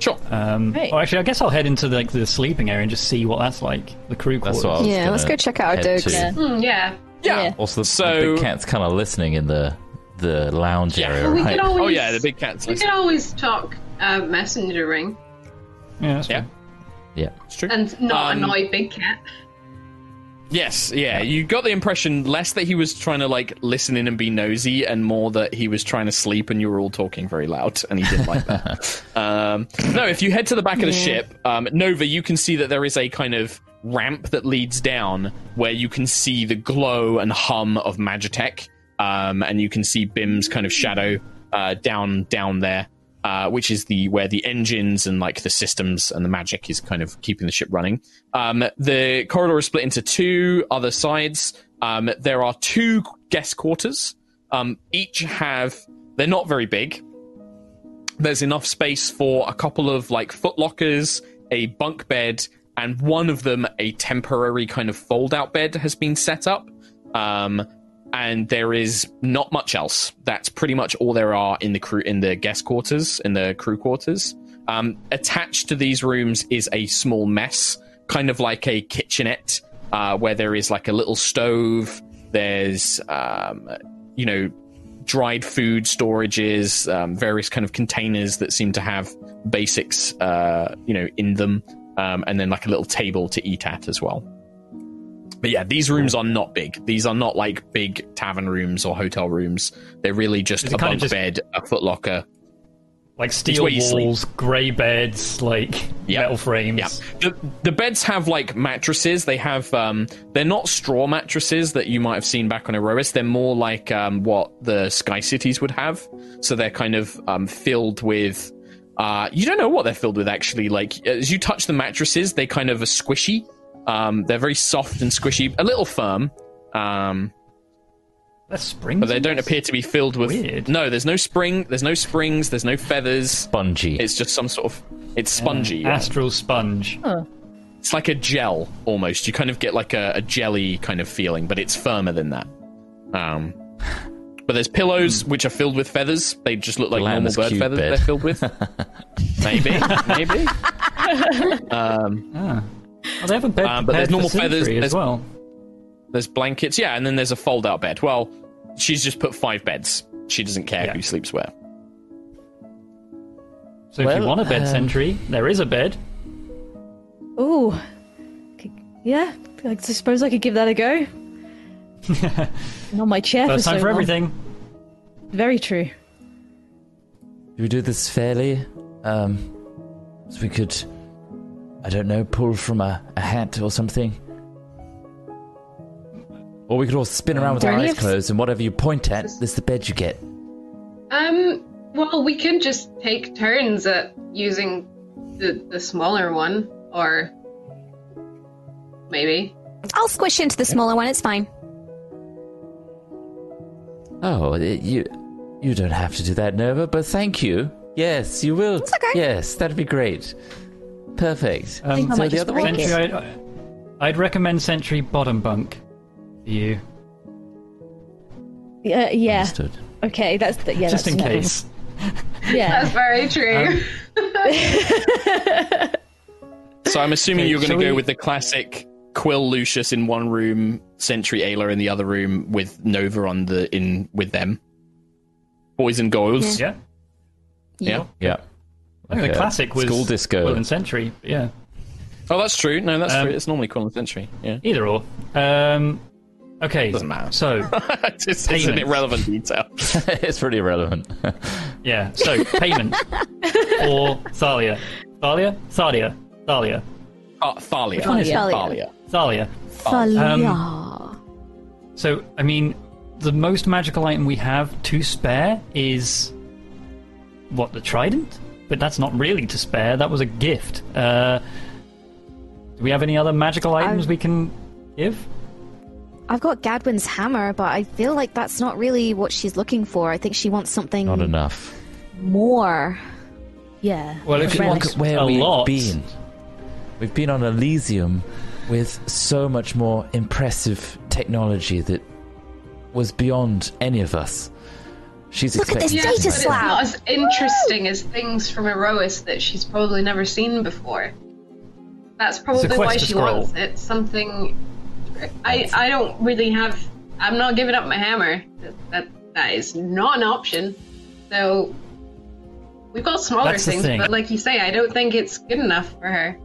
Sure. Hey. Or actually, I guess I'll head into the sleeping area and just see what that's like. The crew quarters. Yeah, let's go check out our dogs. Yeah. Also, the big cat's kind of listening in the lounge area, right? The big cat's listening. We can always talk messengering. Yeah, that's true. Yeah, it's true. And not annoy big cat. Yes, you got the impression less that he was trying to, like, listen in and be nosy, and more that he was trying to sleep and you were all talking very loud, and he didn't like that. No, if you head to the back of the ship, Nova, you can see that there is a kind of ramp that leads down where you can see the glow and hum of Magitech, and you can see Bim's kind of shadow down there, which is where the engines and like the systems and the magic is kind of keeping the ship running. The corridor is split into two other sides. There are two guest quarters. Each have, they're not very big. There's enough space for a couple of like foot lockers, a bunk bed, and one of them, a temporary kind of fold out bed has been set up. And there is not much else. That's pretty much all there are in the crew, in the crew quarters. Attached to these rooms is a small mess, kind of like a kitchenette, where there is like a little stove. There's, dried food storages, various kind of containers that seem to have basics, in them, and then like a little table to eat at as well. But yeah, these rooms are not big. These are not like big tavern rooms or hotel rooms. They're really just a bunk bed, a footlocker. Like steel walls, grey beds, metal frames. Yeah. The beds have like mattresses. They have, they're not straw mattresses that you might have seen back on Aerois. They're more like what the Sky Cities would have. So they're kind of filled with, you don't know what they're filled with actually. Like as you touch the mattresses, they kind of are squishy. They're very soft and squishy, a little firm. That's springs, but they don't appear to be filled with. Weird. No, there's no spring. There's no springs. There's no feathers. Spongy. It's just some sort of. It's spongy. Astral sponge. Huh. It's like a gel almost. You kind of get like a jelly kind of feeling, but it's firmer than that. But there's pillows which are filled with feathers. They just look like normal bird feathers. They're filled with. Maybe. Oh, they have a bed, but there's normal feathers as well. There's blankets, and then there's a fold-out bed. Well, she's just put 5 beds. She doesn't care who sleeps where. So if you want a bed, Sentry, there is a bed. Ooh, yeah. I suppose I could give that a go. On my chair. First time for everything. Very true. Do we do this fairly? So we could. I don't know, pull from a hat or something. Or we could all spin around with our eyes closed, and whatever you point at, that's the bed you get. Well, we can just take turns at using the smaller one, or maybe. I'll squish into the smaller one, it's fine. Oh, you don't have to do that, Nova, but thank you. Yes, you will. It's okay. Yes, that'd be great. Perfect. So the other one? Sentry, I'd recommend Sentry bottom bunk for you. Yeah. Understood. Okay, that's... just in case. Yeah. That's very true. So I'm assuming you're going to go with the classic Quill Lucius in one room, Sentry Ayla in the other room, with Nova on with them. Boys and girls. Yeah. Yeah. Yeah. Like the classic was school disco. Quill and Sentry. Yeah. Oh, that's true. No, that's true. It's normally Quill and Sentry. Yeah. Either or. Okay. Doesn't matter. So it's an irrelevant detail. It's pretty irrelevant. Yeah. So payment for Thalia. Thalia. Thalia. Thalia. So, I mean, the most magical item we have to spare is the trident? But that's not really to spare. That was a gift. Do we have any other magical items we can give? I've got Gadwin's hammer, but I feel like that's not really what she's looking for. I think she wants something... Not enough. More. Yeah. Well, if you look at where we've been... We've been on Elysium with so much more impressive technology that was beyond any of us. She's expecting at this data slab. It's not as interesting as things from Aerois that she's probably never seen before. That's probably why she wants it. Something I don't really have. I'm not giving up my hammer. That is not an option. So we've got smaller things, but like you say, I don't think it's good enough for her.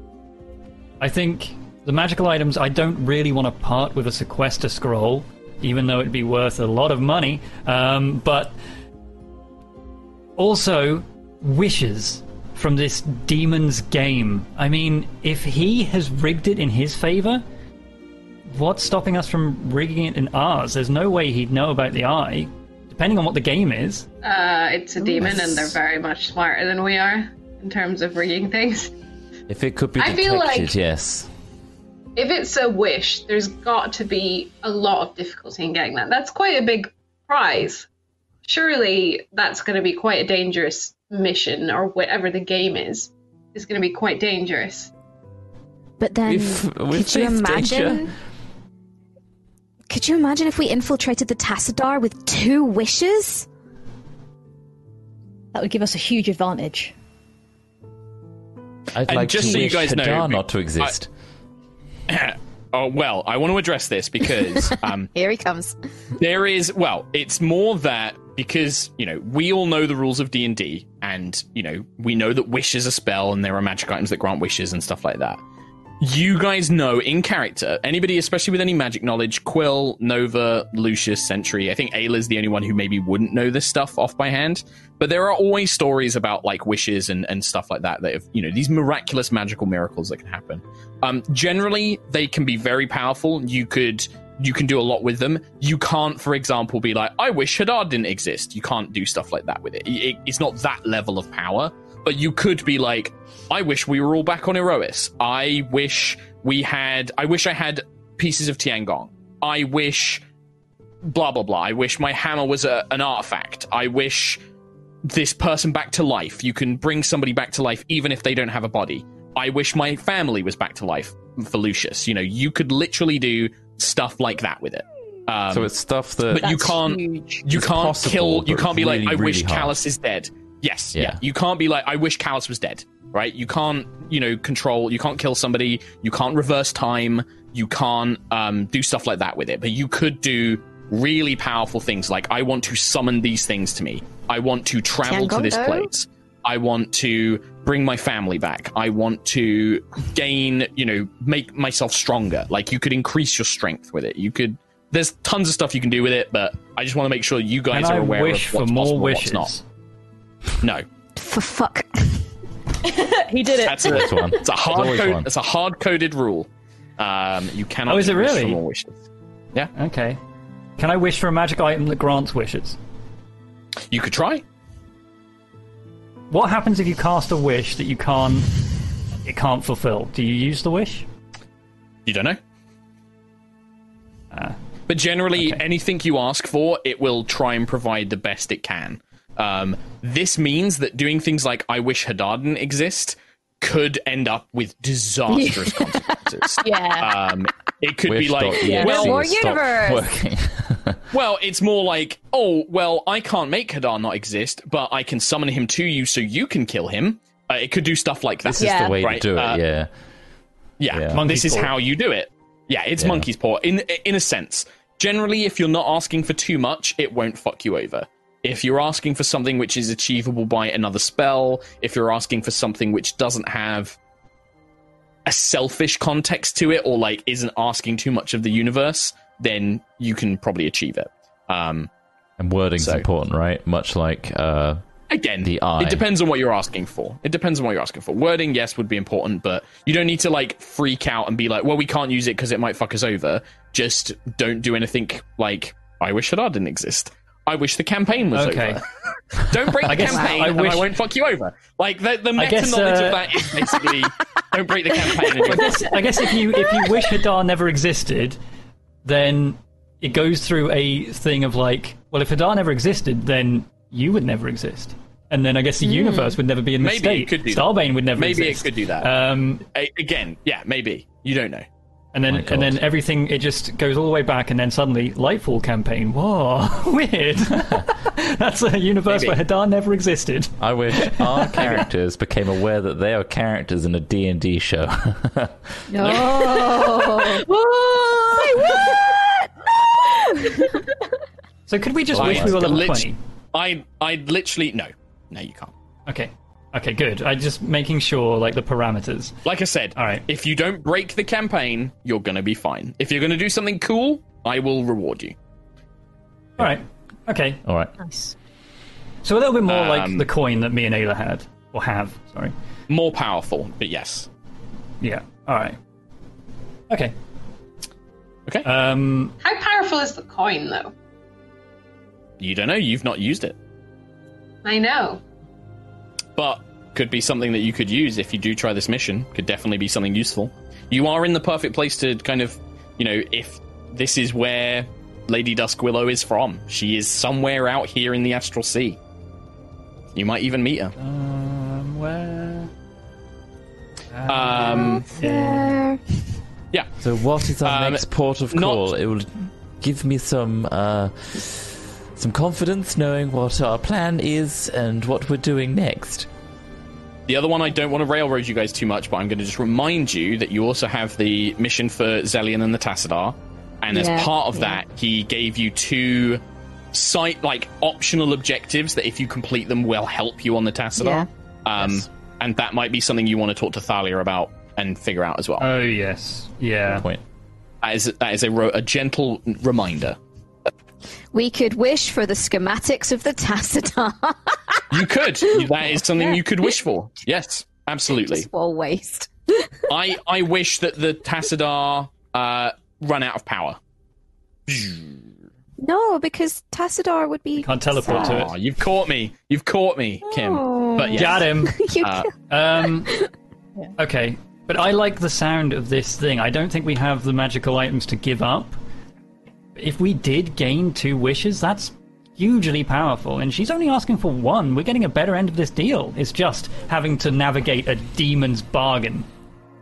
I think the magical items, I don't really want to part with a sequester scroll, even though it'd be worth a lot of money. But also, wishes from this demon's game. I mean, if he has rigged it in his favor, what's stopping us from rigging it in ours? There's no way he'd know about the eye, depending on what the game is. It's a demon, and they're very much smarter than we are in terms of rigging things. If it could be detected, I feel like yes. If it's a wish, there's got to be a lot of difficulty in getting that. That's quite a big prize. Surely that's going to be quite a dangerous mission, or whatever the game is. It's going to be quite dangerous. But then, could you imagine? Danger. Could you imagine if we infiltrated the Tassadar with two wishes? That would give us a huge advantage. I'd like just to so wish you guys Hadar not to exist. Well, I want to address this because... Here he comes. There is... Well, it's more that because, you know, we all know the rules of D&D and, you know, we know that wish is a spell and there are magic items that grant wishes and stuff like that. You guys know in character, anybody, especially with any magic knowledge, Quill, Nova, Lucius, Sentry, I think Ayla's the only one who maybe wouldn't know this stuff off by hand, but there are always stories about, like, wishes and stuff like that, that have, you know, these miraculous magical miracles that can happen. Generally, they can be very powerful. You can do a lot with them. You can't, for example, be like, I wish Hadar didn't exist. You can't do stuff like that with it. It's not that level of power. But you could be like, I wish we were all back on Aerois. I wish I had pieces of Tiangong. I wish blah, blah, blah. I wish my hammer was an artifact. I wish this person back to life. You can bring somebody back to life even if they don't have a body. I wish my family was back to life for Lucius. You know, you could literally do stuff like that with it. So it's stuff that... But you can't, you can't be like, I wish Kalus is dead. Yes, yeah. You can't be like, I wish Kalus was dead, right? You can't, you know, you can't kill somebody, you can't reverse time, you can't do stuff like that with it. But you could do really powerful things like, I want to summon these things to me. I want to travel to this place. I want to bring my family back. I want to gain, you know, make myself stronger. Like, you could increase your strength with it. You could... There's tons of stuff you can do with it, but I just want to make sure you guys are aware of what's possible and what's not. No. For fuck. He did it. That's it. One. It's a hard code, it's a hard-coded rule. You cannot wish for more wishes. Yeah. Okay. Can I wish for a magic item that grants wishes? You could try. What happens if you cast a wish that you can't fulfill? Do you use the wish? You don't know. But generally, anything you ask for, it will try and provide the best it can. This means that doing things like I wish Hadar didn't exist could end up with disastrous consequences. Yeah. It could be like, well, more universe. Well, it's more like, oh, well, I can't make Hadar not exist, but I can summon him to you so you can kill him. It could do stuff like that. This is the way to do it, Yeah, this is how you do it. Yeah, it's monkey's paw, in a sense. Generally, if you're not asking for too much, it won't fuck you over. If you're asking for something which is achievable by another spell, if you're asking for something which doesn't have a selfish context to it, or like isn't asking too much of the universe, then you can probably achieve it. And wording's important, right? Much like again, the eye. It depends on what you're asking for. Wording, yes, would be important, but you don't need to like freak out and be like, well, we can't use it because it might fuck us over. Just don't do anything like I wish Hadar didn't exist. I wish the campaign was over. Don't break the campaign, and I won't fuck you over. Like the meta knowledge of that is basically don't break the campaign. I guess if you wish Hadar never existed, then it goes through a thing of like, well, if Hadar never existed, then you would never exist, and then I guess the universe would never be in this state. Starbane would never exist. Maybe it could do that. Again, yeah, maybe you don't know. And then everything, it just goes all the way back, and then suddenly, Lightfall campaign. Whoa, weird. That's a universe where Hadar never existed. I wish our characters became aware that they are characters in a D&D show. Say what? No! So could we just wish we were level 20? I literally... No, you can't. Okay, good. I'm just making sure, like, the parameters. Like I said, all right. If you don't break the campaign, you're going to be fine. If you're going to do something cool, I will reward you. All right. Okay. All right. Nice. So a little bit more like the coin that me and Ayla had. Or have, sorry. More powerful, but yes. Yeah. All right. Okay. How powerful is the coin, though? You don't know. You've not used it. I know. But could be something that you could use if you do try this mission. Could definitely be something useful. You are in the perfect place to kind of, you know, if this is where Lady Duskwillow is from. She is somewhere out here in the Astral Sea. You might even meet her. Where? There. Yeah. So what is our next port of call? It will give me some confidence knowing what our plan is and what we're doing next. The other one, I don't want to railroad you guys too much, but I'm going to just remind you that you also have the mission for Zellion and the Tassadar, and as part of that, he gave you two optional objectives that if you complete them will help you on the Tassadar. Yeah. And that might be something you want to talk to Thalia about and figure out as well. Oh, yes. Yeah. Good point. That is a gentle reminder. We could wish for the schematics of the Tassadar. You could. That is something you could wish for. Yes, absolutely. Just for waste. I wish that the Tassadar run out of power. No, because Tassadar would be... You can't teleport to it. Oh, you've caught me, Kim. Oh. But yes. Got him. Okay, but I like the sound of this thing. I don't think we have the magical items to give up. If we did gain two wishes, that's hugely powerful. And she's only asking for one. We're getting a better end of this deal. It's just having to navigate a demon's bargain.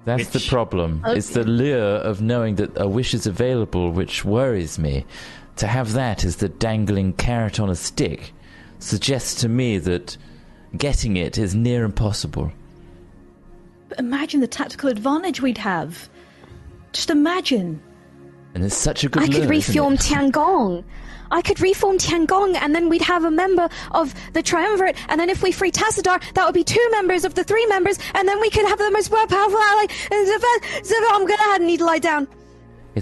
That's the problem. Okay. It's the lure of knowing that a wish is available, which worries me. To have that is the dangling carrot on a stick. Suggests to me that getting it is near impossible. But imagine the tactical advantage we'd have. Just imagine. And it's such a good I could reform Tiangong. I could reform Tiangong, and then we'd have a member of the Triumvirate, and then if we free Tassadar, that would be two members of the three members, and then we could have the most powerful ally. I'm gonna need to lie down.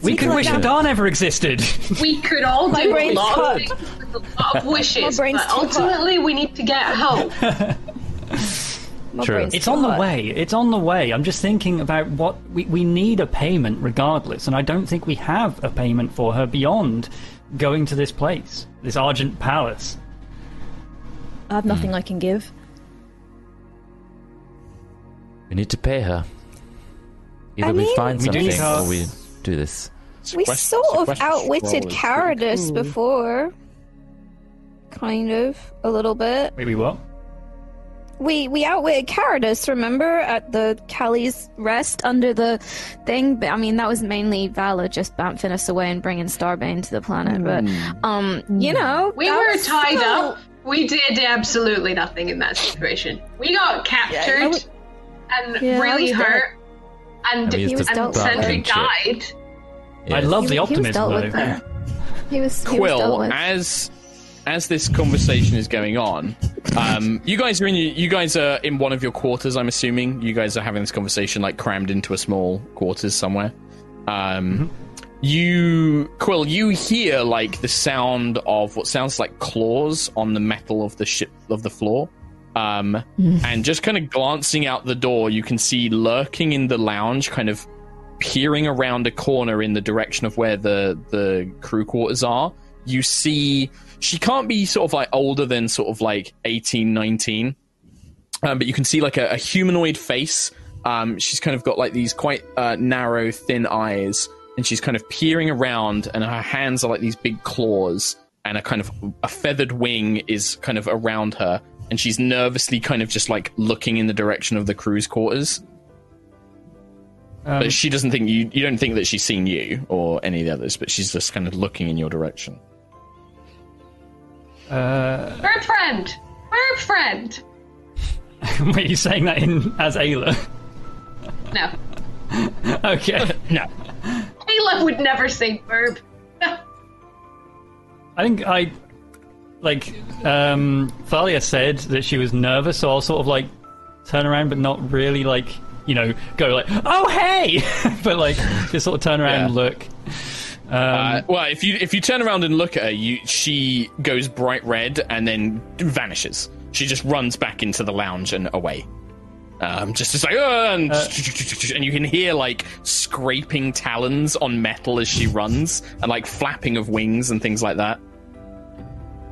We could wish Hadar never existed. We could all do a lot of things with a lot of wishes, but ultimately we need to get help. True. It's on the way. It's on the way. I'm just thinking about what we need a payment regardless, and I don't think we have a payment for her beyond going to this place, this Argent Palace. I have nothing I can give. We need to pay her. Either we find something or we do this. We sort of outwitted Caradas before. Kind of. A little bit. Maybe what? We outwitted Caradas, remember? At the Cali's rest under the thing. But I mean, that was mainly Valor just bamfing us away and bringing Starbane to the planet. But, you know. We were tied up. We did absolutely nothing in that situation. We got captured really hurt. And Sentry died. Yes. I love the optimism, though. Quill, as this conversation is going on, you guys are in one of your quarters, I'm assuming. You guys are having this conversation, like, crammed into a small quarters somewhere. Quill, you hear, like, the sound of what sounds like claws on the metal of the floor. And just kind of glancing out the door, you can see lurking in the lounge, kind of peering around a corner in the direction of where the crew quarters are. You see, she can't be sort of like older than sort of like 18, 19. But you can see like a humanoid face. She's kind of got like these quite narrow, thin eyes, and she's kind of peering around, and her hands are like these big claws, and a kind of a feathered wing is kind of around her. And she's nervously kind of just, like, looking in the direction of the crew's quarters. But she doesn't think you don't think that she's seen you or any of the others, but she's just kind of looking in your direction. We're a friend! We're a friend! Were you saying that as Ayla? No. Okay. No. Ayla would never say verb. I think I... Like, Thalia said that she was nervous, so I'll sort of, like, turn around, but not really, like, you know, go like, oh, hey! But, like, just sort of turn around and look. Well, if you turn around and look at her, she goes bright red and then vanishes. She just runs back into the lounge and away. Just like, oh, and you can hear, like, scraping talons on metal as she runs, and, like, flapping of wings and things like that.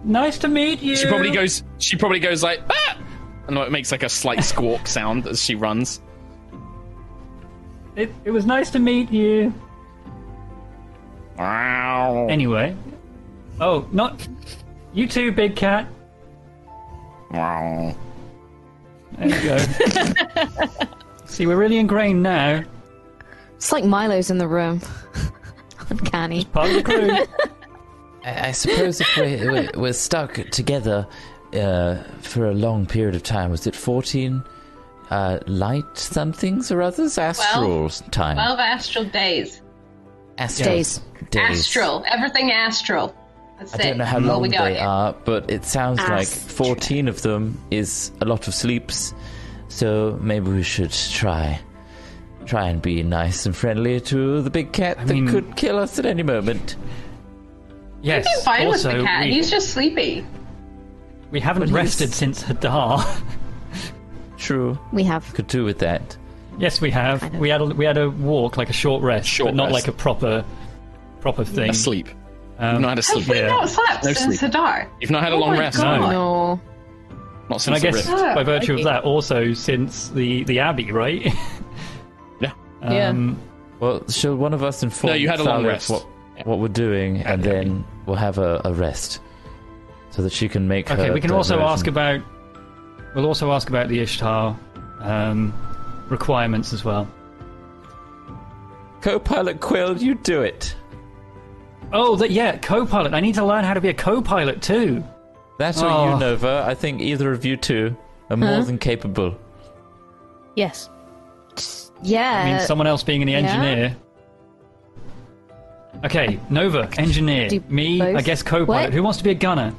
Nice to meet you. She probably goes like, ah! And it makes like a slight squawk sound as she runs. It was nice to meet you. Wow. Anyway. Oh, not... You too, big cat. Wow. There you go. See, we're really ingrained now. It's like Milo's in the room. Uncanny. It's part of the crew. I suppose if we're stuck together for a long period of time, was it 14 light somethings or others? Astral time. 12 astral days. Astral. Yes. Days. Astral. Everything astral. That's I don't know how long they are, but it sounds like 14 of them is a lot of sleeps, so maybe we should try and be nice and friendly to the big cat that could kill us at any moment. Yes. He's fine also, with the cat. He's just sleepy. We haven't rested since Hadar. True. We have. Could do with that. Yes, we have. We had a walk, like a short rest, but not like a proper thing. A sleep. You've not had a sleep. Have we not slept since Hadar? You've not had a long rest. No. Not since. And I guess by virtue of that, also since the Abbey, right? Yeah. Well, shall one of us inform? No, you had a long rest. What we're doing, and then we'll have a rest, so that she can make. Okay, we can also ask about. We'll also ask about the Ishtar requirements as well. Co-pilot Quill, you do it. Oh, co-pilot. I need to learn how to be a co-pilot too. That's all you, Nova. I think either of you two are more than capable. Yes. Yeah. I mean, someone else being the engineer. Okay, Nova, engineer. Me, both? I guess co-pilot. Who wants to be a gunner?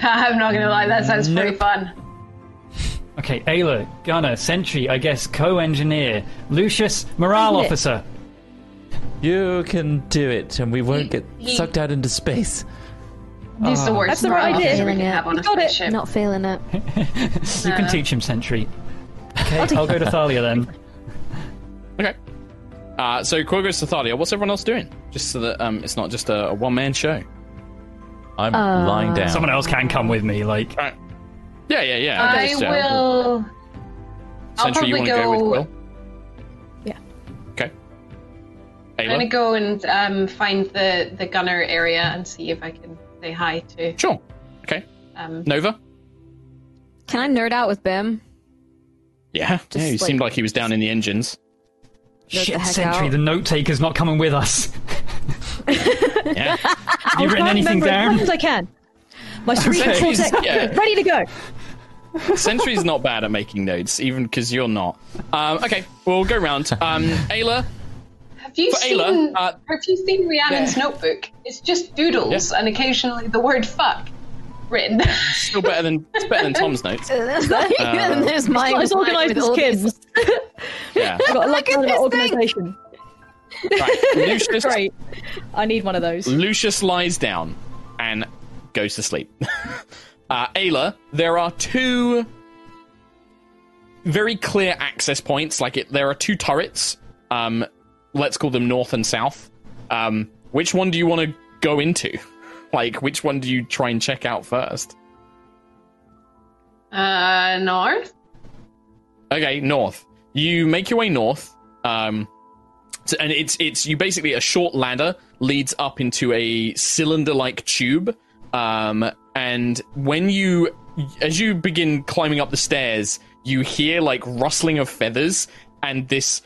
I'm not going to lie, that sounds pretty fun. Okay, Ayla, gunner. Sentry, I guess co-engineer. Lucius, morale officer. You can do it, and we won't get sucked out into space. He's the worst. That's the right idea. Got it. Not feeling it. You can teach him, Sentry. Okay, I'll go to Thalia then. Okay. So Quill goes to Thalia. What's everyone else doing? Just so that it's not just a one-man show. I'm lying down. Someone else can come with me, like. Right. Yeah. I will. Sentry, you want to go with Quill? Yeah. Okay. Ayla? I'm gonna go and find the gunner area and see if I can say hi to. Sure. Okay. Nova. Can I nerd out with Bim? Yeah. Just, yeah. He seemed like he was down in the engines. Shit, Sentry, the note taker's not coming with us. Yeah. Have you written anything down? As much as I can. My cerebral cortex ready to go. Sentry's not bad at making notes, even because you're not. Okay, we'll go round. Ayla. Have you seen Rhiannon's notebook? It's just doodles and occasionally the word fuck written. Still better than Tom's notes. There's mine. It's organised as kids. Yeah. I've got a lot of organisation. Right. Lucius, great. I need one of those. Lucius lies down and goes to sleep. Ayla, there are two very clear access points. Like there are two turrets. Let's call them north and south. Which one do you want to go into? Like, which one do you try and check out first? North. Okay, north. You make your way north. And it's you basically a short ladder leads up into a cylinder-like tube. And when as you begin climbing up the stairs, you hear like rustling of feathers and this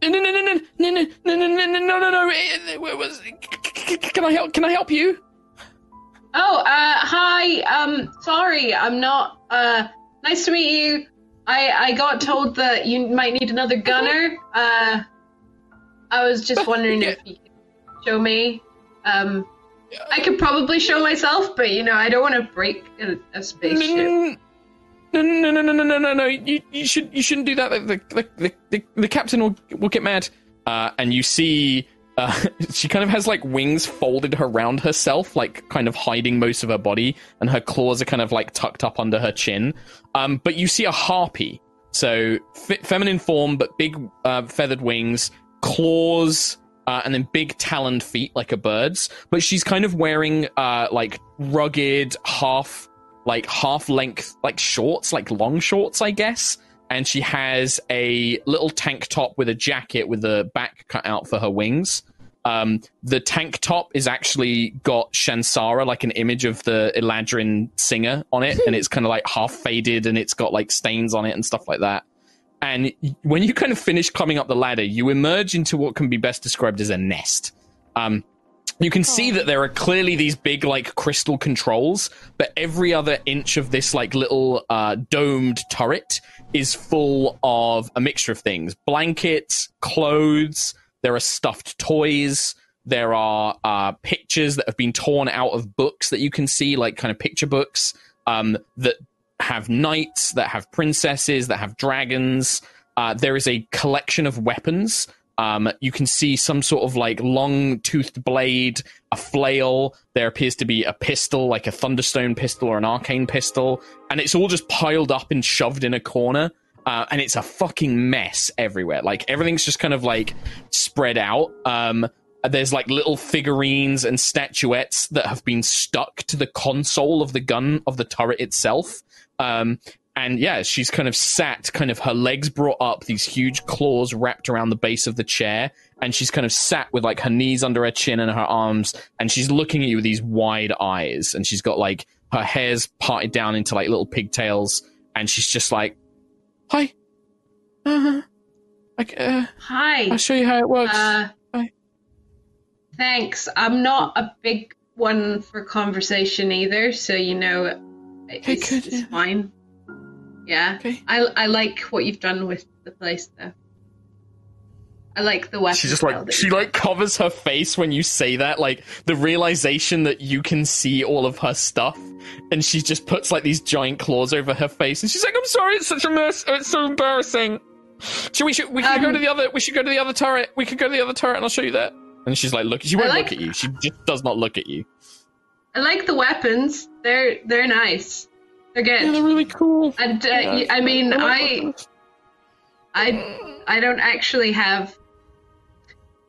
no, can I help you? Oh, hi. Sorry, I'm not nice to meet you. I got told that you might need another gunner. I was just wondering if you could show me. I could probably show myself, but you know, I don't want to break a spaceship. No. You shouldn't do that. The captain will get mad. And you see, she kind of has like wings folded around herself, like kind of hiding most of her body, and her claws are kind of like tucked up under her chin. But you see a harpy, so feminine form, but big feathered wings, claws. And then big taloned feet like a bird's, but she's kind of wearing like rugged half length like shorts, like long shorts, I guess. And she has a little tank top with a jacket with the back cut out for her wings. The tank top is actually got Shansara, like an image of the Eladrin singer on it, and it's kind of like half faded and it's got like stains on it and stuff like that. And when you kind of finish climbing up the ladder, you emerge into what can be best described as a nest. You can see that there are clearly these big, like, crystal controls, but every other inch of this, like, little domed turret is full of a mixture of things. Blankets, clothes, there are stuffed toys, there are pictures that have been torn out of books that you can see, like, kind of picture books that have knights, that have princesses, that have dragons. There is a collection of weapons. You can see some sort of like long-toothed blade, a flail. There appears to be a pistol, like a Thunderstone pistol or an Arcane pistol. And it's all just piled up and shoved in a corner. And it's a fucking mess everywhere. Like everything's just kind of like spread out. There's like little figurines and statuettes that have been stuck to the console of the gun of the turret itself. And yeah, she's kind of sat, kind of her legs brought up, these huge claws wrapped around the base of the chair, and she's kind of sat with like her knees under her chin and her arms, and she's looking at you with these wide eyes, and she's got like her hair's parted down into like little pigtails, and she's just like, "Hi, hi. I'll show you how it works. Hi. Thanks. I'm not a big one for conversation either, so you know." It's fine. Yeah. Okay. I like what you've done with the place, though. I like the West. She just like covers her face when you say that, like the realization that you can see all of her stuff, and she just puts like these giant claws over her face, and she's like, "I'm sorry, it's such a mess. It's so embarrassing. We should go to the other. We should go to the other turret. We could go to the other turret, and I'll show you that." And she's like, "Look." She won't look at you. She just does not look at you. I like the weapons. They're nice. They're good. Yeah, they're really cool. And I mean, I don't actually have.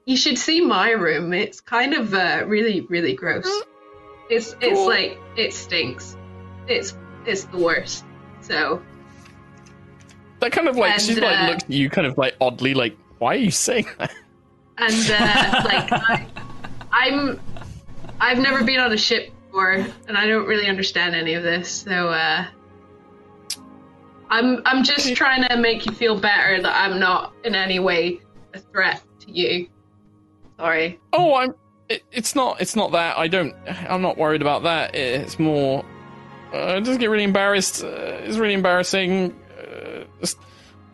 You should see my room. It's kind of really, really gross. It's like it stinks. It's the worst. So. That kind of like and, she's like looked at you kind of like oddly like, why are you saying that? And like I've never been on a ship before, and I don't really understand any of this, so I'm just trying to make you feel better that I'm not in any way a threat to you. Sorry. Oh, it's not that. I'm not worried about that. It's more I just get really embarrassed. It's really embarrassing.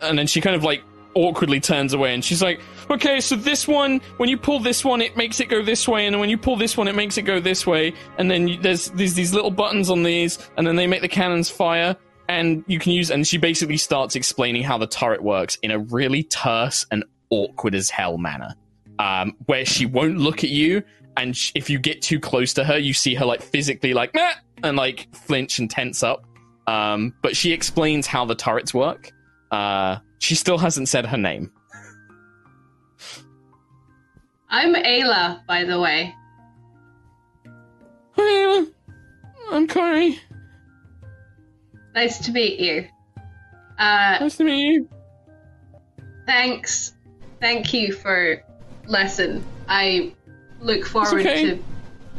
And then she kind of like awkwardly turns away, and she's like, okay, so this one, when you pull this one, it makes it go this way, and when you pull this one, it makes it go this way, and then there's these little buttons on these, and then they make the cannons fire, and you can use, and she basically starts explaining how the turret works in a really terse and awkward as hell manner, where she won't look at you, and if you get too close to her, you see her like physically like, meh, and like flinch and tense up. But she explains how the turrets work. She still hasn't said her name. I'm Ayla, by the way. Hi, Ayla. I'm Corey. Nice to meet you. Nice to meet you. Thanks. Thank you for lesson. I look forward to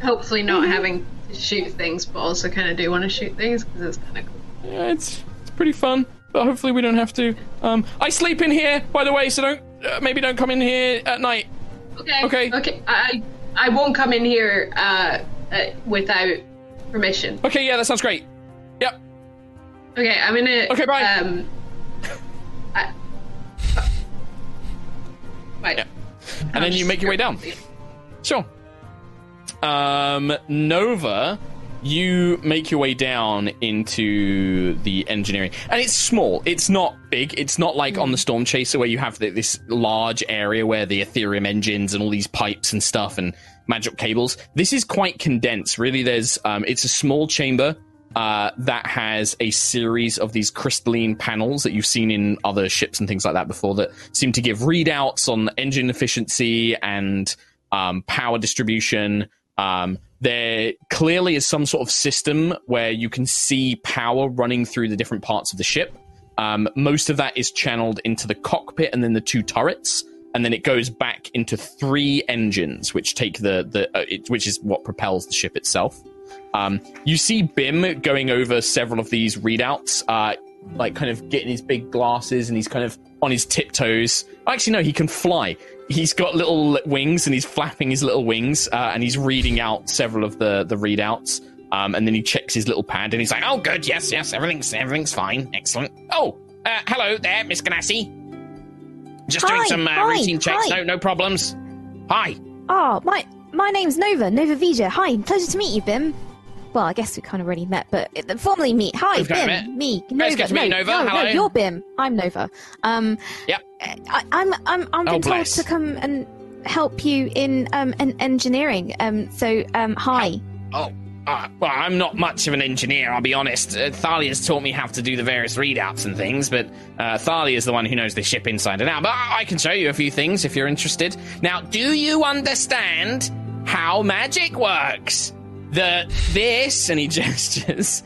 hopefully not having to shoot things, but also kind of do want to shoot things because it's kind of cool. Yeah, it's pretty fun. But hopefully we don't have to. I sleep in here, by the way, so don't maybe don't come in here at night. Okay. Okay. Okay. I won't come in here without permission. Okay. Yeah, that sounds great. Yep. Okay. I'm gonna. Okay. Bye. Right. Yeah. And then you make your way down. Sure. Nova. You make your way down into the engineering, and it's small. It's not big. It's not like on the Storm Chaser where you have this large area where the Ethereum engines and all these pipes and stuff and magic cables. This is quite condensed. Really, there's it's a small chamber that has a series of these crystalline panels that you've seen in other ships and things like that before that seem to give readouts on engine efficiency and power distribution. There clearly is some sort of system where you can see power running through the different parts of the ship. Most of that is channeled into the cockpit and then the two turrets, and then it goes back into three engines, which take which is what propels the ship itself. You see Bim going over several of these readouts, like kind of getting his big glasses, and he's kind of on his tiptoes. Actually, no, he can fly. He's got little wings, and he's flapping his little wings, and he's reading out several of the readouts. And then he checks his little pad, and he's like, "Oh, good, yes, everything's fine, excellent." Oh, hello there, Miss Ganassi. Just doing some routine checks. No problems. Hi. Oh, my name's Nova Vija. Hi, pleasure to meet you, Bim. Well, I guess we kind of already met, but formally meet. Hi, Bim. Me, Nova. Nice to meet Nova. Hello. No, you're Bim. I'm Nova. Yep. I'm been told to come and help you in an engineering. Hi. Well, I'm not much of an engineer, I'll be honest. Thalia's taught me how to do the various readouts and things, but Thalia's the one who knows the ship inside and out. But I can show you a few things if you're interested. Now, do you understand how magic works? This, and he gestures,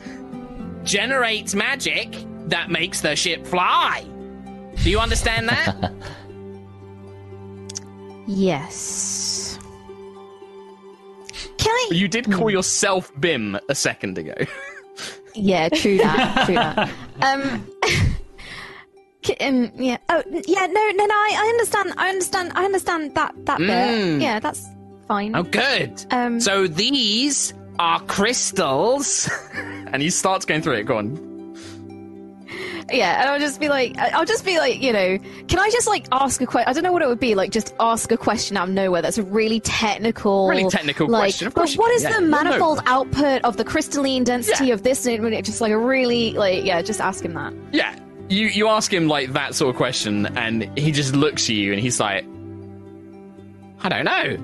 generates magic that makes the ship fly. Do you understand that? Yes. You did call yourself Bim a second ago. Yeah, true that. True that. Yeah. Oh, yeah. No. I understand. I understand that bit. Yeah, that's fine. Oh, good. So these are crystals, and he starts going through it. Go on. Yeah, and I'll just be like, you know, can I just like ask a question? I don't know what it would be like. Just ask a question out of nowhere. That's a really technical question. Of course. But what is the manifold output of the crystalline density of this? Just like a really like just ask him that. Yeah, you ask him like that sort of question, and he just looks at you, and he's like, I don't know.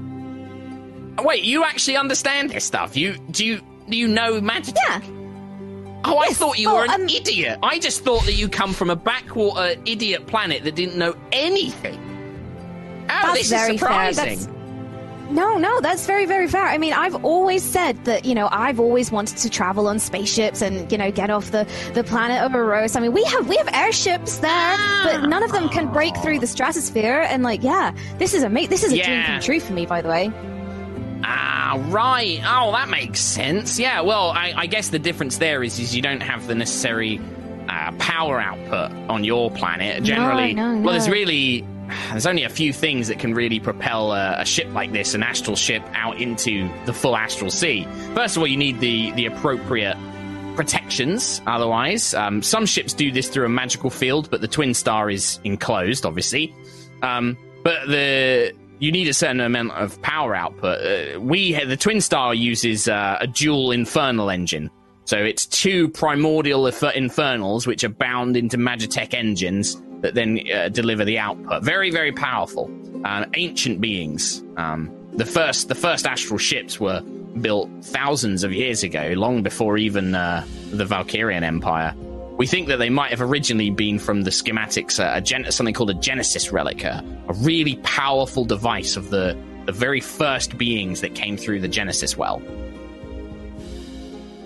Wait, you actually understand this stuff? You do you? You know magic? Yeah. Oh, yes. I thought you were an idiot. I just thought that you come from a backwater idiot planet that didn't know anything. Oh, this is surprising. No, that's very, very fair. I mean, I've always said that, you know, I've always wanted to travel on spaceships and, you know, get off the planet of Aerois. I mean, we have airships there, but none of them can break through the stratosphere. And, like, yeah, this is a dream come true for me, by the way. Ah, right. Oh, that makes sense. Yeah, well, I guess the difference there is you don't have the necessary power output on your planet. Generally, no. Well, there's only a few things that can really propel a ship like this, an astral ship, out into the full astral sea. First of all, you need the appropriate protections, otherwise. Some ships do this through a magical field, but the Twin Star is enclosed, obviously. But you need a certain amount of power output. The Twin Star uses a dual infernal engine. So it's two primordial infernals, which are bound into Magitech engines, that then deliver the output. Very, very powerful. Ancient beings. The first astral ships were built thousands of years ago, long before even the Valkyrian Empire. We think that they might have originally been from the schematics, something called a Genesis relic, a really powerful device of the very first beings that came through the Genesis well.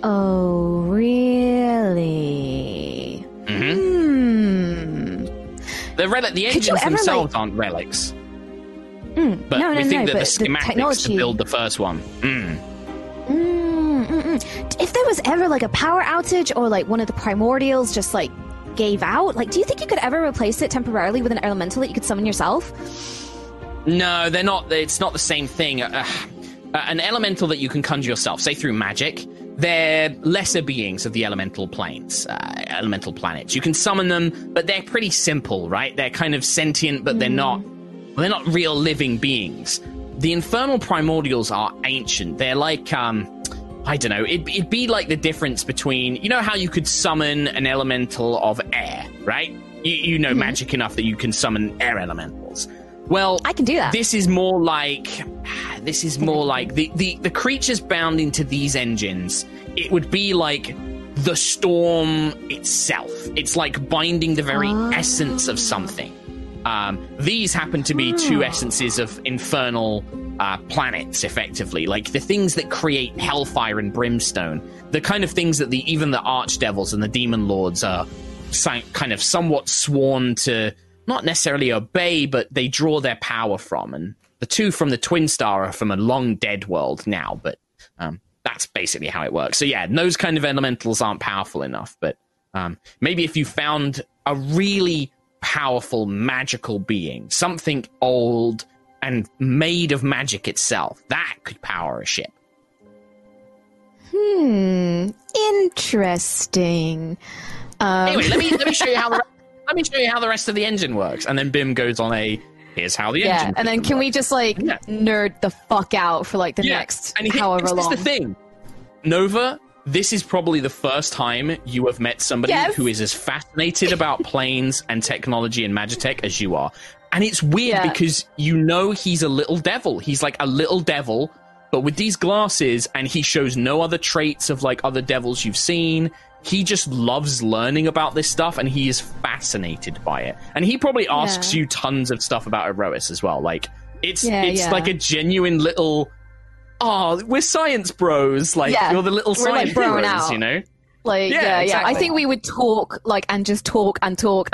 Oh, really? Mm-hmm. The engines themselves aren't relics. But we think that the schematics technology to build the first one. If there was ever like a power outage or like one of the primordials just like gave out, like do you think you could ever replace it temporarily with an elemental that you could summon yourself? No, they're not. It's not the same thing. An elemental that you can conjure yourself, say through magic, they're lesser beings of the elemental planets. You can summon them, but they're pretty simple, right? They're kind of sentient, but they're not real living beings. The infernal primordials are ancient. They're like, I don't know, it'd be like the difference between, you know how you could summon an elemental of air, right? You know magic enough that you can summon air elementals. Well, I can do that. This is more like the creatures bound into these engines. It would be like the storm itself. It's like binding the very essence of something. These happen to be two essences of infernal planets, effectively, like the things that create hellfire and brimstone, the kind of things that even the archdevils and the demon lords are kind of somewhat sworn to. Not necessarily obey, but they draw their power from. And the two from the Twin Star are from a long-dead world now, but that's basically how it works. So yeah, those kind of elementals aren't powerful enough, but maybe if you found a really powerful magical being, something old and made of magic itself, that could power a ship. Interesting. Anyway, let me show you how the... Let me show you how the rest of the engine works. And then Bim goes on here's how the engine works. And then can we just, like, nerd the fuck out for, like, the next however long? This is the thing. Nova, this is probably the first time you have met somebody who is as fascinated about planes and technology and Magitech as you are. And it's weird because you know he's a little devil. He's, like, a little devil, but with these glasses, and he shows no other traits of, like, other devils you've seen. He just loves learning about this stuff, and he is fascinated by it. And he probably asks you tons of stuff about Aerois as well. Like, it's like a genuine little, we're science bros. Like, you're the little science bros, out. You know? Like, exactly. I think we would talk, like, and just talk until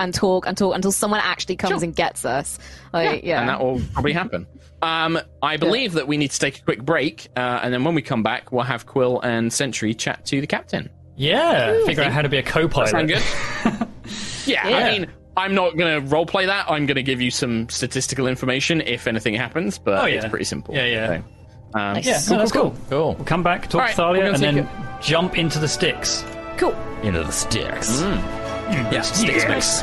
someone actually comes and gets us. Like, and that will probably happen. I believe that we need to take a quick break, and then when we come back, we'll have Quill and Sentry chat to the captain. Yeah, figure out how to be a co-pilot. Sound good? I mean, I'm not going to roleplay that. I'm going to give you some statistical information if anything happens, but it's pretty simple. Yeah. So, that's cool. We'll come back, talk to Thalia, and then jump into the sticks. Cool. Into the sticks. Mm. Yeah, sticks.